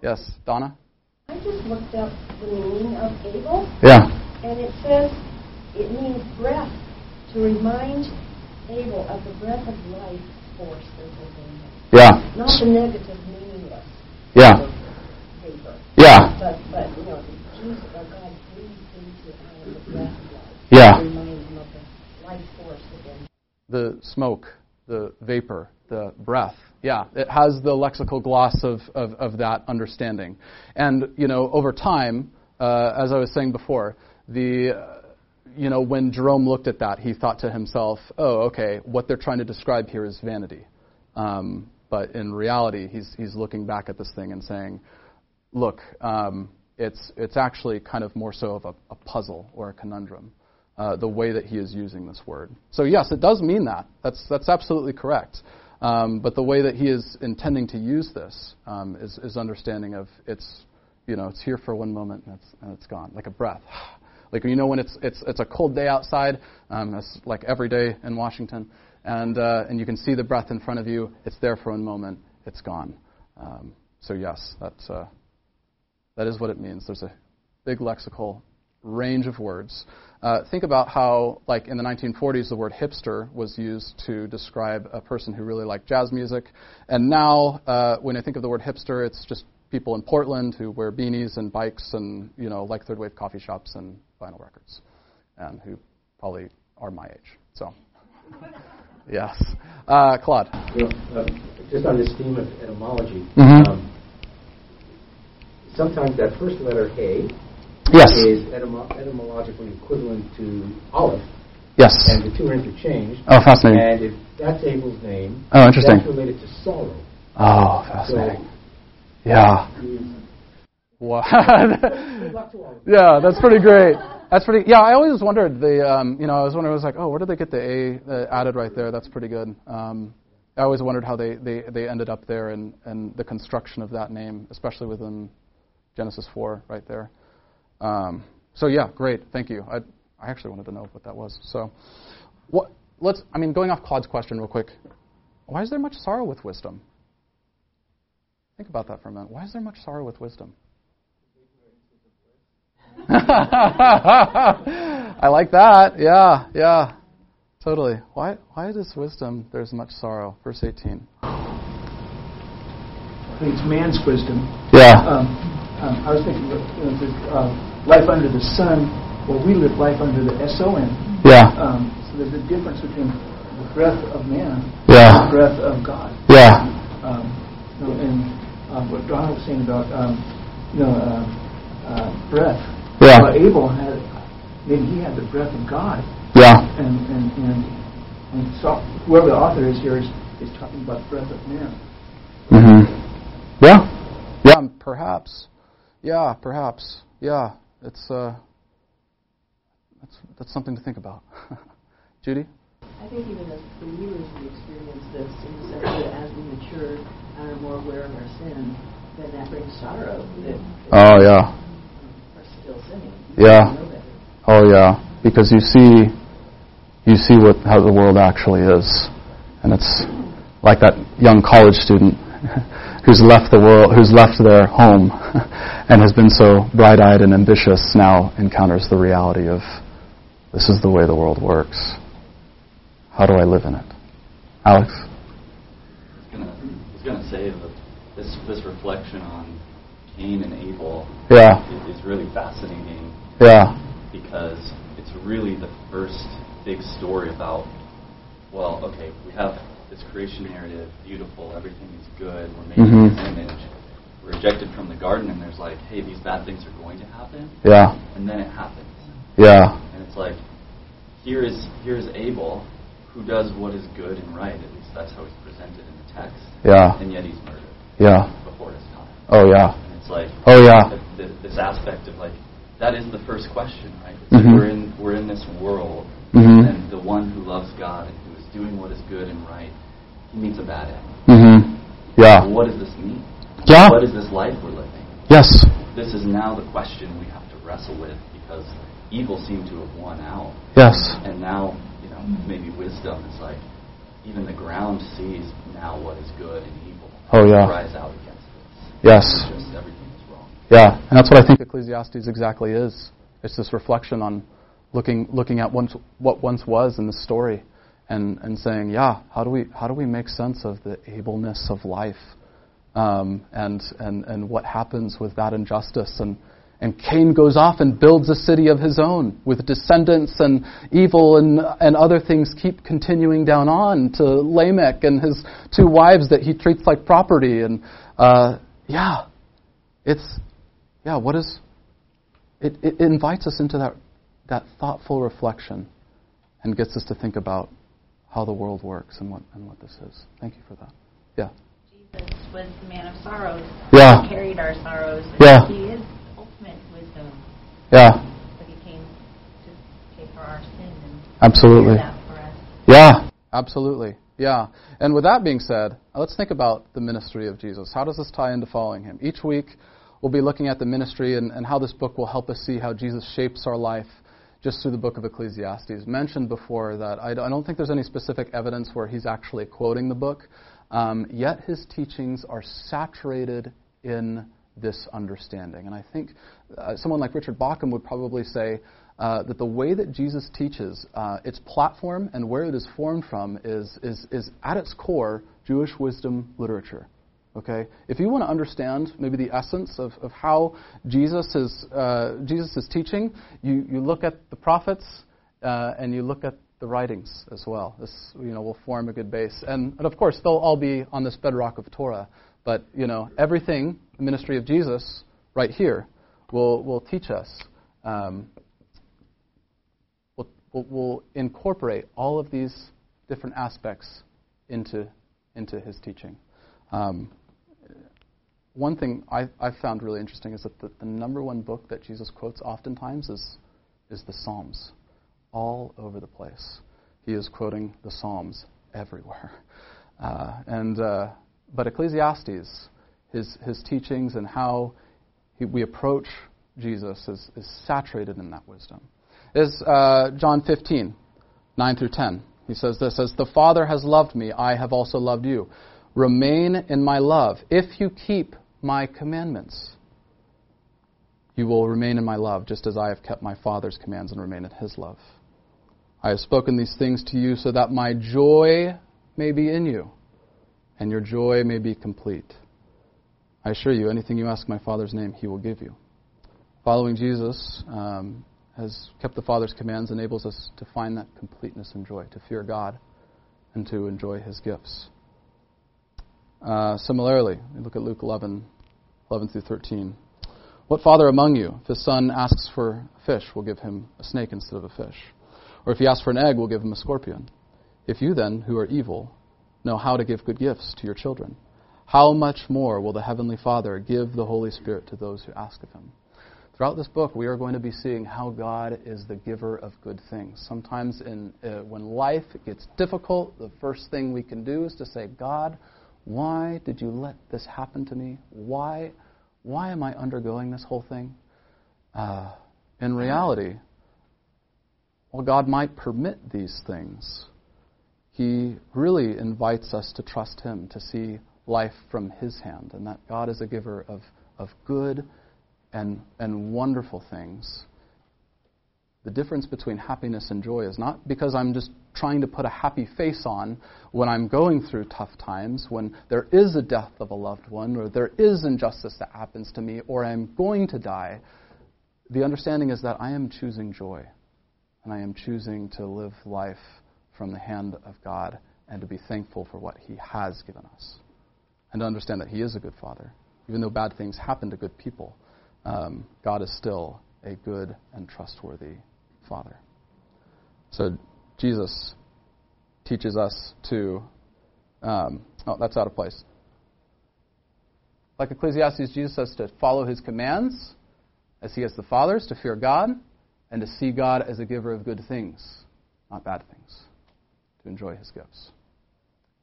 Yes, Donna? I just looked up the meaning of hevel. Yeah. And it says it means breath, to remind hevel of the breath of life force that's within it. Yeah. Not the negative, meaningless. Yeah. Paper. Yeah. But, but, you know, Jesus, our God, breathes into our the breath of life. Yeah. To remind him of the life force within. The smoke, the vapor, the breath. Yeah, it has the lexical gloss of, of, of that understanding. And, you know, over time, uh, as I was saying before, the, uh, you know, when Jerome looked at that, he thought to himself, oh, okay, what they're trying to describe here is vanity. Um, but in reality, he's he's looking back at this thing and saying, look, um, it's it's actually kind of more so of a, a puzzle or a conundrum, uh, the way that he is using this word. So yes, it does mean that. That's that's absolutely correct. Um, but the way that he is intending to use this um, is, is understanding of it's, you know, it's here for one moment and it's, and it's gone, like a breath. Like, you know, when it's it's it's a cold day outside, um, that's like every day in Washington, and uh, and you can see the breath in front of you. It's there for one moment. It's gone. Um, so yes, that's uh, that is what it means. There's a big lexical range of words. Uh, think about how, like, in the nineteen forties, the word hipster was used to describe a person who really liked jazz music. And now, uh, when I think of the word hipster, it's just people in Portland who wear beanies and bikes and, you know, like third-wave coffee shops and vinyl records, and who probably are my age. So, yes. Uh, Claude. You know, uh, just on this theme of etymology, mm-hmm. um, sometimes that first letter, hey, yes. Is etymo- etymologically equivalent to olive. Yes. And the two are interchanged. Oh, fascinating. And if that's Abel's name, oh, interesting. That's related to sorrow. Oh, fascinating. So yeah. Wow. Yeah, that's pretty great. That's pretty. Yeah, I always wondered the. Um, you know, I was wondering. I was like, oh, where did they get the a uh, added right there? That's pretty good. Um, I always wondered how they, they, they ended up there and, and the construction of that name, especially within Genesis four, right there. Um, so yeah, great. Thank you. I I actually wanted to know what that was. So, what? Let's. I mean, going off Claude's question real quick. Why is there much sorrow with wisdom? Think about that for a minute. Why is there much sorrow with wisdom? I like that. Yeah, yeah, totally. Why? Why does wisdom? There's much sorrow. Verse eighteen. I think it's man's wisdom. Yeah. Um, Um, I was thinking of the, uh, life under the sun. Well, we live life under the S O N. Yeah. Um, so there's a difference between the breath of man yeah. and the breath of God. Yeah. Um, and um, what Don was saying about um, you know uh, uh, breath. Yeah. Well, Abel had maybe he had the breath of God. Yeah. And and and, and so whoever the author is here is, is talking about the breath of man. Mm-hmm. Yeah. Yeah. Um, perhaps. Yeah, perhaps. Yeah, it's uh, that's that's something to think about. Judy? I think even as believers we experience this in the sense that as we mature and are more aware of our sin, then that brings sorrow. That, that oh, yeah. We're still sinning. Yeah. Oh, yeah. Because you see, you see what how the world actually is, and it's like that young college student who's left the world, who's left their home and has been so bright-eyed and ambitious now encounters the reality of this is the way the world works. How do I live in it? Alex? I was going to say that this, this reflection on Cain and Abel yeah. is, is really fascinating. Yeah. Because it's really the first big story about, well, okay, we have this creation narrative, beautiful, everything is good, we're made mm-hmm. in His image, we're rejected from the garden, and there's like, hey, these bad things are going to happen. Yeah. And then it happens. Yeah. And it's like, here is here is Abel, who does what is good and right, at least that's how he's presented in the text. Yeah. And yet he's murdered. Yeah. Before his time. Oh, yeah. And it's like, oh, yeah. The, the, this aspect of like, that is the first question, right? It's mm-hmm. like we're in we're in this world, mm-hmm. and the one who loves God and who is doing what is good and right, he meets a bad end. Mm-hmm. Yeah. So what does this mean? Yeah. What is this life we're living? Yes. This is now the question we have to wrestle with because evil seemed to have won out. Yes. And now, you know, maybe wisdom is like even the ground sees now what is good and evil. Oh yeah. Rise out against this. Yes. It's just everything. Yeah, and that's what I think Ecclesiastes exactly is. It's this reflection on looking looking at once, what once was in the story, and, and saying, yeah, how do we how do we make sense of the ableness of life, um, and and and what happens with that injustice, and and Cain goes off and builds a city of his own with descendants, and evil and and other things keep continuing down on to Lamech and his two wives that he treats like property, and uh, yeah, it's. Yeah, what is it, it invites us into that that thoughtful reflection and gets us to think about how the world works and what and what this is. Thank you for that. Yeah. Jesus was the man of sorrows. Yeah. He carried our sorrows. And yeah. He is ultimate wisdom. Yeah. But he came to pay for our sin and absolutely. That for us. Yeah. Absolutely. Yeah. And with that being said, let's think about the ministry of Jesus. How does this tie into following him? Each week we'll be looking at the ministry and, and how this book will help us see how Jesus shapes our life just through the book of Ecclesiastes. Mentioned before that I don't think there's any specific evidence where he's actually quoting the book, um, yet his teachings are saturated in this understanding. And I think uh, someone like Richard Bauckham would probably say uh, that the way that Jesus teaches, uh, its platform and where it is formed from is, is, is at its core Jewish wisdom literature. Okay, if you want to understand maybe the essence of, of how Jesus is uh, Jesus is teaching, you, you look at the prophets uh, and you look at the writings as well. This you know will form a good base, and, and of course they'll all be on this bedrock of Torah. But you know everything the ministry of Jesus right here will will teach us. Um, will will incorporate all of these different aspects into into his teaching. Um, One thing I, I found really interesting is that the, the number one book that Jesus quotes oftentimes is is the Psalms, all over the place. He is quoting the Psalms everywhere. Uh, and uh, but Ecclesiastes, his his teachings and how he, we approach Jesus is, is saturated in that wisdom. Is uh, John fifteen, nine through ten. He says this: "As the Father has loved me, I have also loved you. Remain in my love. If you keep my commandments, you will remain in my love, just as I have kept my Father's commands and remain in his love. I have spoken these things to you so that my joy may be in you, and your joy may be complete. I assure you, anything you ask my Father's name, he will give you." Following Jesus um, has kept the Father's commands, enables us to find that completeness and joy, to fear God and to enjoy his gifts. Uh, similarly, we look at Luke eleven, eleven through thirteen. "What father among you, if his son asks for a fish, will give him a snake instead of a fish? Or if he asks for an egg, will give him a scorpion? If you then, who are evil, know how to give good gifts to your children, how much more will the Heavenly Father give the Holy Spirit to those who ask of him?" Throughout this book, we are going to be seeing how God is the giver of good things. Sometimes in uh, when life gets difficult, the first thing we can do is to say, God, why did you let this happen to me? Why why am I undergoing this whole thing? Uh, in reality, while God might permit these things, he really invites us to trust him, to see life from his hand, and that God is a giver of, of good and and wonderful things. The difference between happiness and joy is not because I'm just trying to put a happy face on when I'm going through tough times, when there is a death of a loved one, or there is injustice that happens to me, or I'm going to die. The understanding is that I am choosing joy, and I am choosing to live life from the hand of God and to be thankful for what he has given us, and to understand that he is a good father. Even though bad things happen to good people, um, God is still a good and trustworthy father. So Jesus teaches us to, um, oh, that's out of place. Like Ecclesiastes, Jesus says to follow his commands as he has the Father's, to fear God, and to see God as a giver of good things, not bad things, to enjoy his gifts.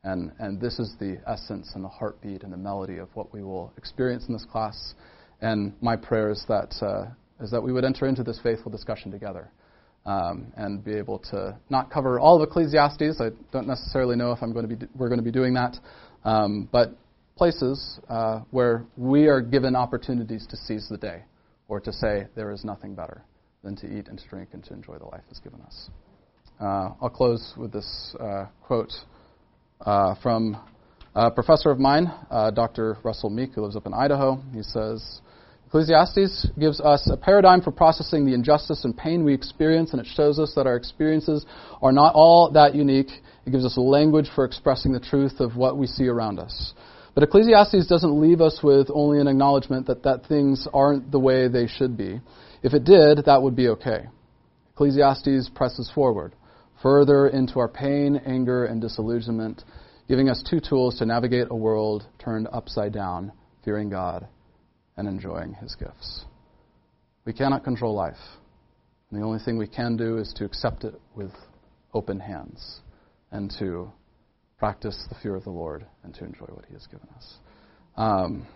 And, and this is the essence and the heartbeat and the melody of what we will experience in this class. And my prayer is that, uh, is that we would enter into this faithful discussion together. Um, and be able to not cover all of Ecclesiastes. I don't necessarily know if I'm going to be do, we're going to be doing that, um, but places uh, where we are given opportunities to seize the day, or to say there is nothing better than to eat and to drink and to enjoy the life that's given us. Uh, I'll close with this uh, quote uh, from a professor of mine, uh, Doctor Russell Meek, who lives up in Idaho. He says, Ecclesiastes gives us a paradigm for processing the injustice and pain we experience, and it shows us that our experiences are not all that unique. It gives us a language for expressing the truth of what we see around us. But Ecclesiastes doesn't leave us with only an acknowledgement that, that things aren't the way they should be. If it did, that would be okay. Ecclesiastes presses forward, further into our pain, anger, and disillusionment, giving us two tools to navigate a world turned upside down, fearing God and enjoying his gifts. We cannot control life, and the only thing we can do is to accept it with open hands and to practice the fear of the Lord and to enjoy what he has given us. Um,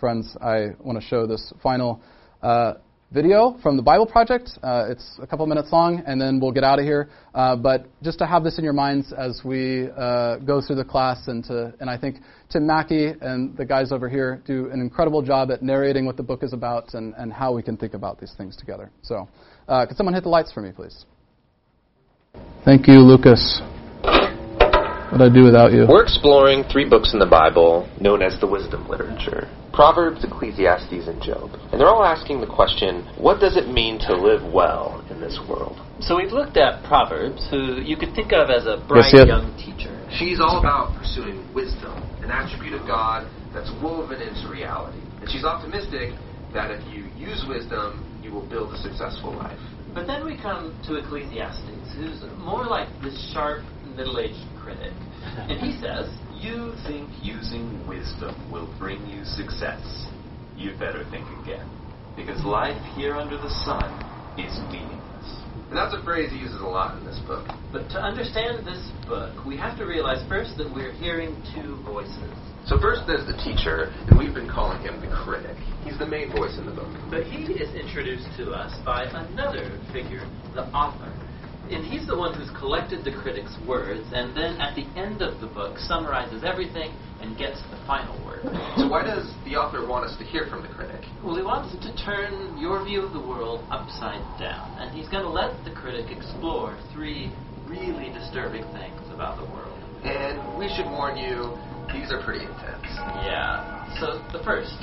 friends, I want to show this final uh, video from the Bible Project. Uh, it's a couple minutes long, and then we'll get out of here. Uh, but just to have this in your minds as we uh, go through the class, and to and I think Tim Mackey and the guys over here do an incredible job at narrating what the book is about and, and how we can think about these things together. So uh, could someone hit the lights for me, please? Thank you, Lucas. What'd I do without you? We're exploring three books in the Bible known as the wisdom literature: Proverbs, Ecclesiastes, and Job. And they're all asking the question, what does it mean to live well in this world? So we've looked at Proverbs, who you could think of as a bright yes, young teacher. She's all about pursuing wisdom, an attribute of God that's woven into reality. And she's optimistic that if you use wisdom, you will build a successful life. But then we come to Ecclesiastes, who's more like this sharp, middle-aged critic. And he says, you think using wisdom will bring you success. You better think again, because life here under the sun is meaningless. And that's a phrase he uses a lot in this book. But to understand this book, we have to realize first that we're hearing two voices. So first there's the teacher, and we've been calling him the critic. He's the main voice in the book. But he is introduced to us by another figure, the author. And he's the one who's collected the critic's words, and then at the end of the book summarizes everything and gets the final word. So why does the author want us to hear from the critic? Well, he wants to turn your view of the world upside down, and he's going to let the critic explore three really disturbing things about the world. And we should warn you, these are pretty intense. Yeah. So the first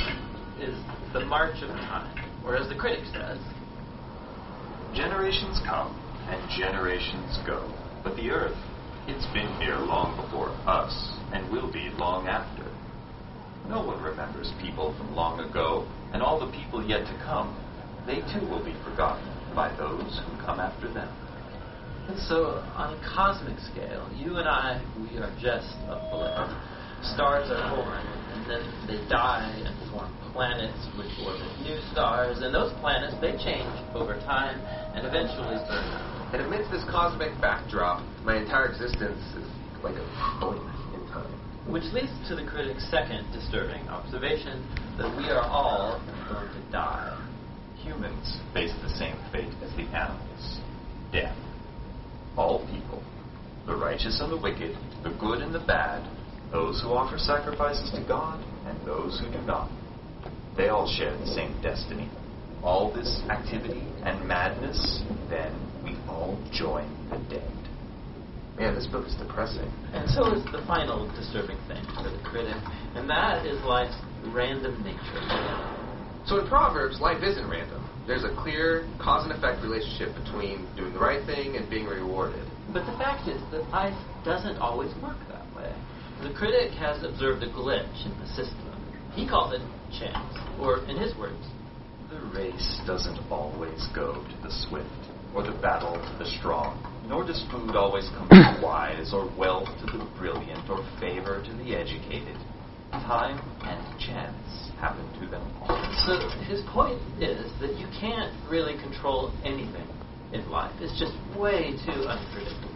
is the march of time, or as the critic says, generations come and generations go, but the earth, it's been here long before us, and will be long after. No one remembers people from long ago, and all the people yet to come, they too will be forgotten by those who come after them. And so, on a cosmic scale, you and I, we are just a blip. Stars are born, and then they die and form planets which orbit new stars, and those planets, they change over time, and eventually burn. And amidst this cosmic backdrop, my entire existence is like a point in time. Which leads to the critic's second disturbing observation, that we are all going to die. Humans face the same fate as the animals, death. All people, the righteous and the wicked, the good and the bad, those who offer sacrifices to God and those who do not. They all share the same destiny. All this activity and madness, then we all join the dead. Yeah, this book is depressing. And so is the final disturbing thing for the critic, and that is life's random nature. So in Proverbs, life isn't random. There's a clear cause and effect relationship between doing the right thing and being rewarded. But the fact is that life doesn't always work that way. The critic has observed a glitch in the system. He calls it chance, or in his words, the race doesn't always go to the swift, or the battle to the strong, nor does food always come to the wise, or wealth to the brilliant, or favor to the educated. Time and chance happen to them all. So his point is that you can't really control anything in life. It's just way too unpredictable.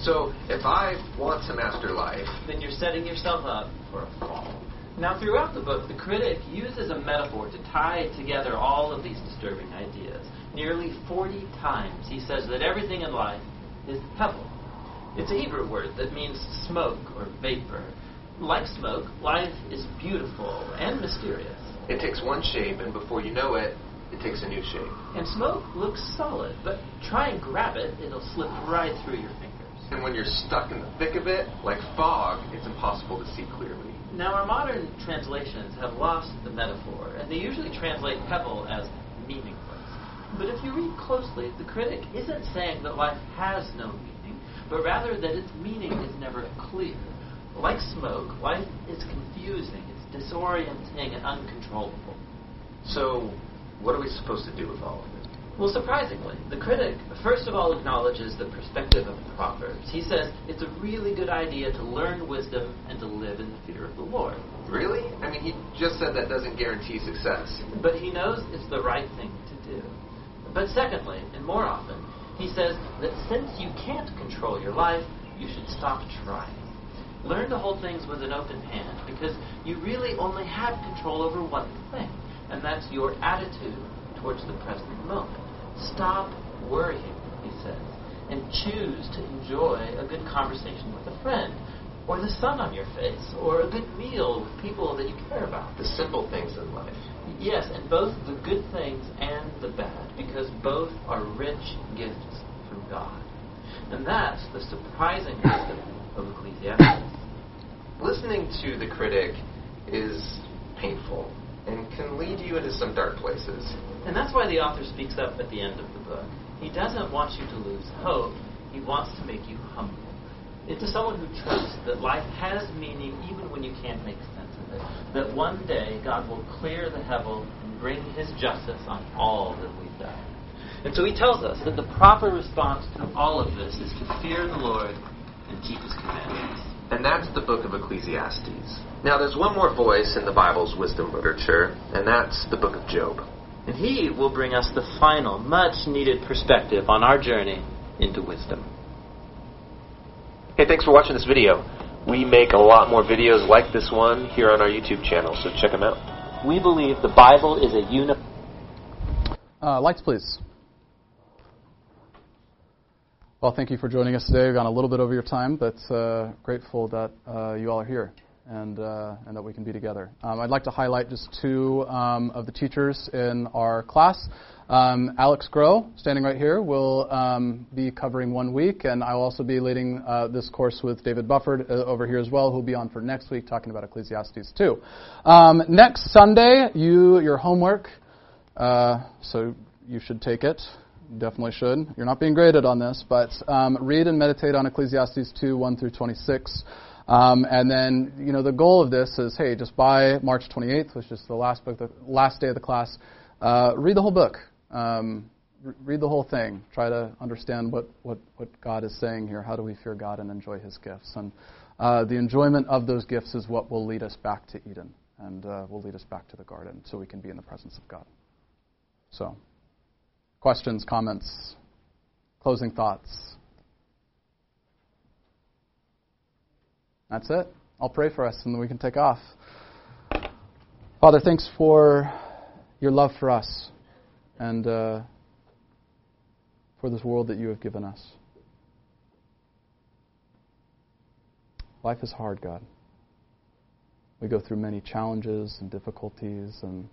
So if I want to master life, then you're setting yourself up for a fall. Now, throughout the book, the critic uses a metaphor to tie together all of these disturbing ideas. Nearly forty times he says that everything in life is hevel. It's a Hebrew word that means smoke or vapor. Like smoke, life is beautiful and mysterious. It takes one shape, and before you know it, it takes a new shape. And smoke looks solid, but try and grab it, it'll slip right through your fingers. And when you're stuck in the thick of it, like fog, it's impossible to see clearly. Now, our modern translations have lost the metaphor, and they usually translate hevel as meaningless. But if you read closely, the critic isn't saying that life has no meaning, but rather that its meaning is never clear. Like smoke, life is confusing, it's disorienting, and uncontrollable. So, what are we supposed to do with all of this? Well, surprisingly, the critic, first of all, acknowledges the perspective of Proverbs. He says it's a really good idea to learn wisdom and to live in the fear of the Lord. Really? I mean, he just said that doesn't guarantee success. But he knows it's the right thing to do. But secondly, and more often, he says that since you can't control your life, you should stop trying. Learn to hold things with an open hand, because you really only have control over one thing, and that's your attitude towards the present moment. Stop worrying, he says, and choose to enjoy a good conversation with a friend, or the sun on your face, or a good meal with people that you care about. The simple things in life. Yes, and both the good things and the bad, because both are rich gifts from God. And that's the surprising wisdom of Ecclesiastes. Listening to the critic is painful and can lead you into some dark places. And that's why the author speaks up at the end of the book. He doesn't want you to lose hope. He wants to make you humble. It's to someone who trusts that life has meaning even when you can't make sense of it, that one day God will clear the hevel and bring his justice on all that we've done. And so he tells us that the proper response to all of this is to fear the Lord and keep his commandments. And that's the book of Ecclesiastes. Now, there's one more voice in the Bible's wisdom literature, and that's the book of Job. And he will bring us the final, much-needed perspective on our journey into wisdom. Hey, thanks for watching this video. We make a lot more videos like this one here on our YouTube channel, so check them out. We believe the Bible is a uni... Uh, lights, please. Well, thank you for joining us today. We've gone a little bit over your time, but uh, grateful that uh, you all are here and uh, and that we can be together. Um, I'd like to highlight just two um, of the teachers in our class. Um, Alex Groh, standing right here, will um, be covering one week, and I'll also be leading uh, this course with David Bufford uh, over here as well, who'll be on for next week talking about Ecclesiastes two. Um, next Sunday, you your homework, uh, so you should take it. Definitely should. You're not being graded on this, but um, read and meditate on Ecclesiastes two, one through twenty-six. Um, and then, you know, the goal of this is, hey, just by March twenty-eighth, which is the last book, the last day of the class, uh, read the whole book. Um, re- read the whole thing. Try to understand what, what, what God is saying here. How do we fear God and enjoy his gifts? And uh, the enjoyment of those gifts is what will lead us back to Eden and uh, will lead us back to the garden so we can be in the presence of God. So... questions, comments, closing thoughts. That's it. I'll pray for us and then we can take off. Father, thanks for your love for us and uh, for this world that you have given us. Life is hard, God. We go through many challenges and difficulties and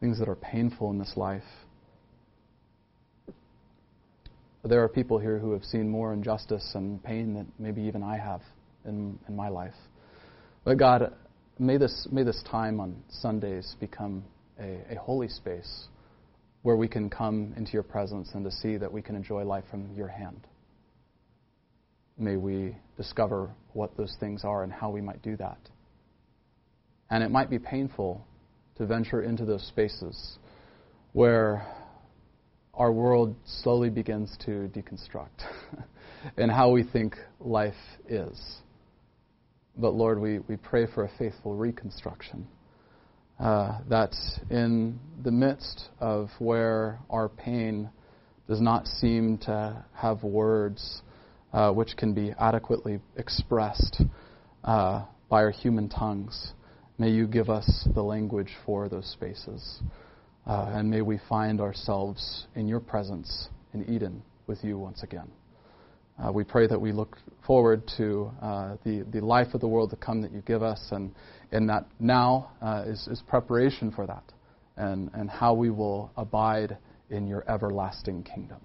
things that are painful in this life. But there are people here who have seen more injustice and pain than maybe even I have in, in my life. But God, may this, may this time on Sundays become a, a holy space where we can come into your presence and to see that we can enjoy life from your hand. May we discover what those things are and how we might do that. And it might be painful to venture into those spaces where our world slowly begins to deconstruct in how we think life is. But Lord, we, we pray for a faithful reconstruction. Uh, that in the midst of where our pain does not seem to have words uh, which can be adequately expressed uh, by our human tongues, may you give us the language for those spaces. Uh, and may we find ourselves in your presence in Eden with you once again. Uh, we pray that we look forward to uh, the, the life of the world to come that you give us, and, and that now uh, is, is preparation for that, and, and how we will abide in your everlasting kingdom.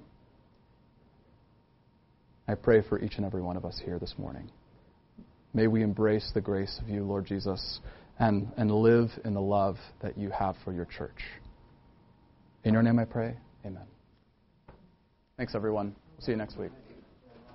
I pray for each and every one of us here this morning. May we embrace the grace of you, Lord Jesus, and, and live in the love that you have for your church. In your name I pray, amen. Thanks, everyone. See you next week.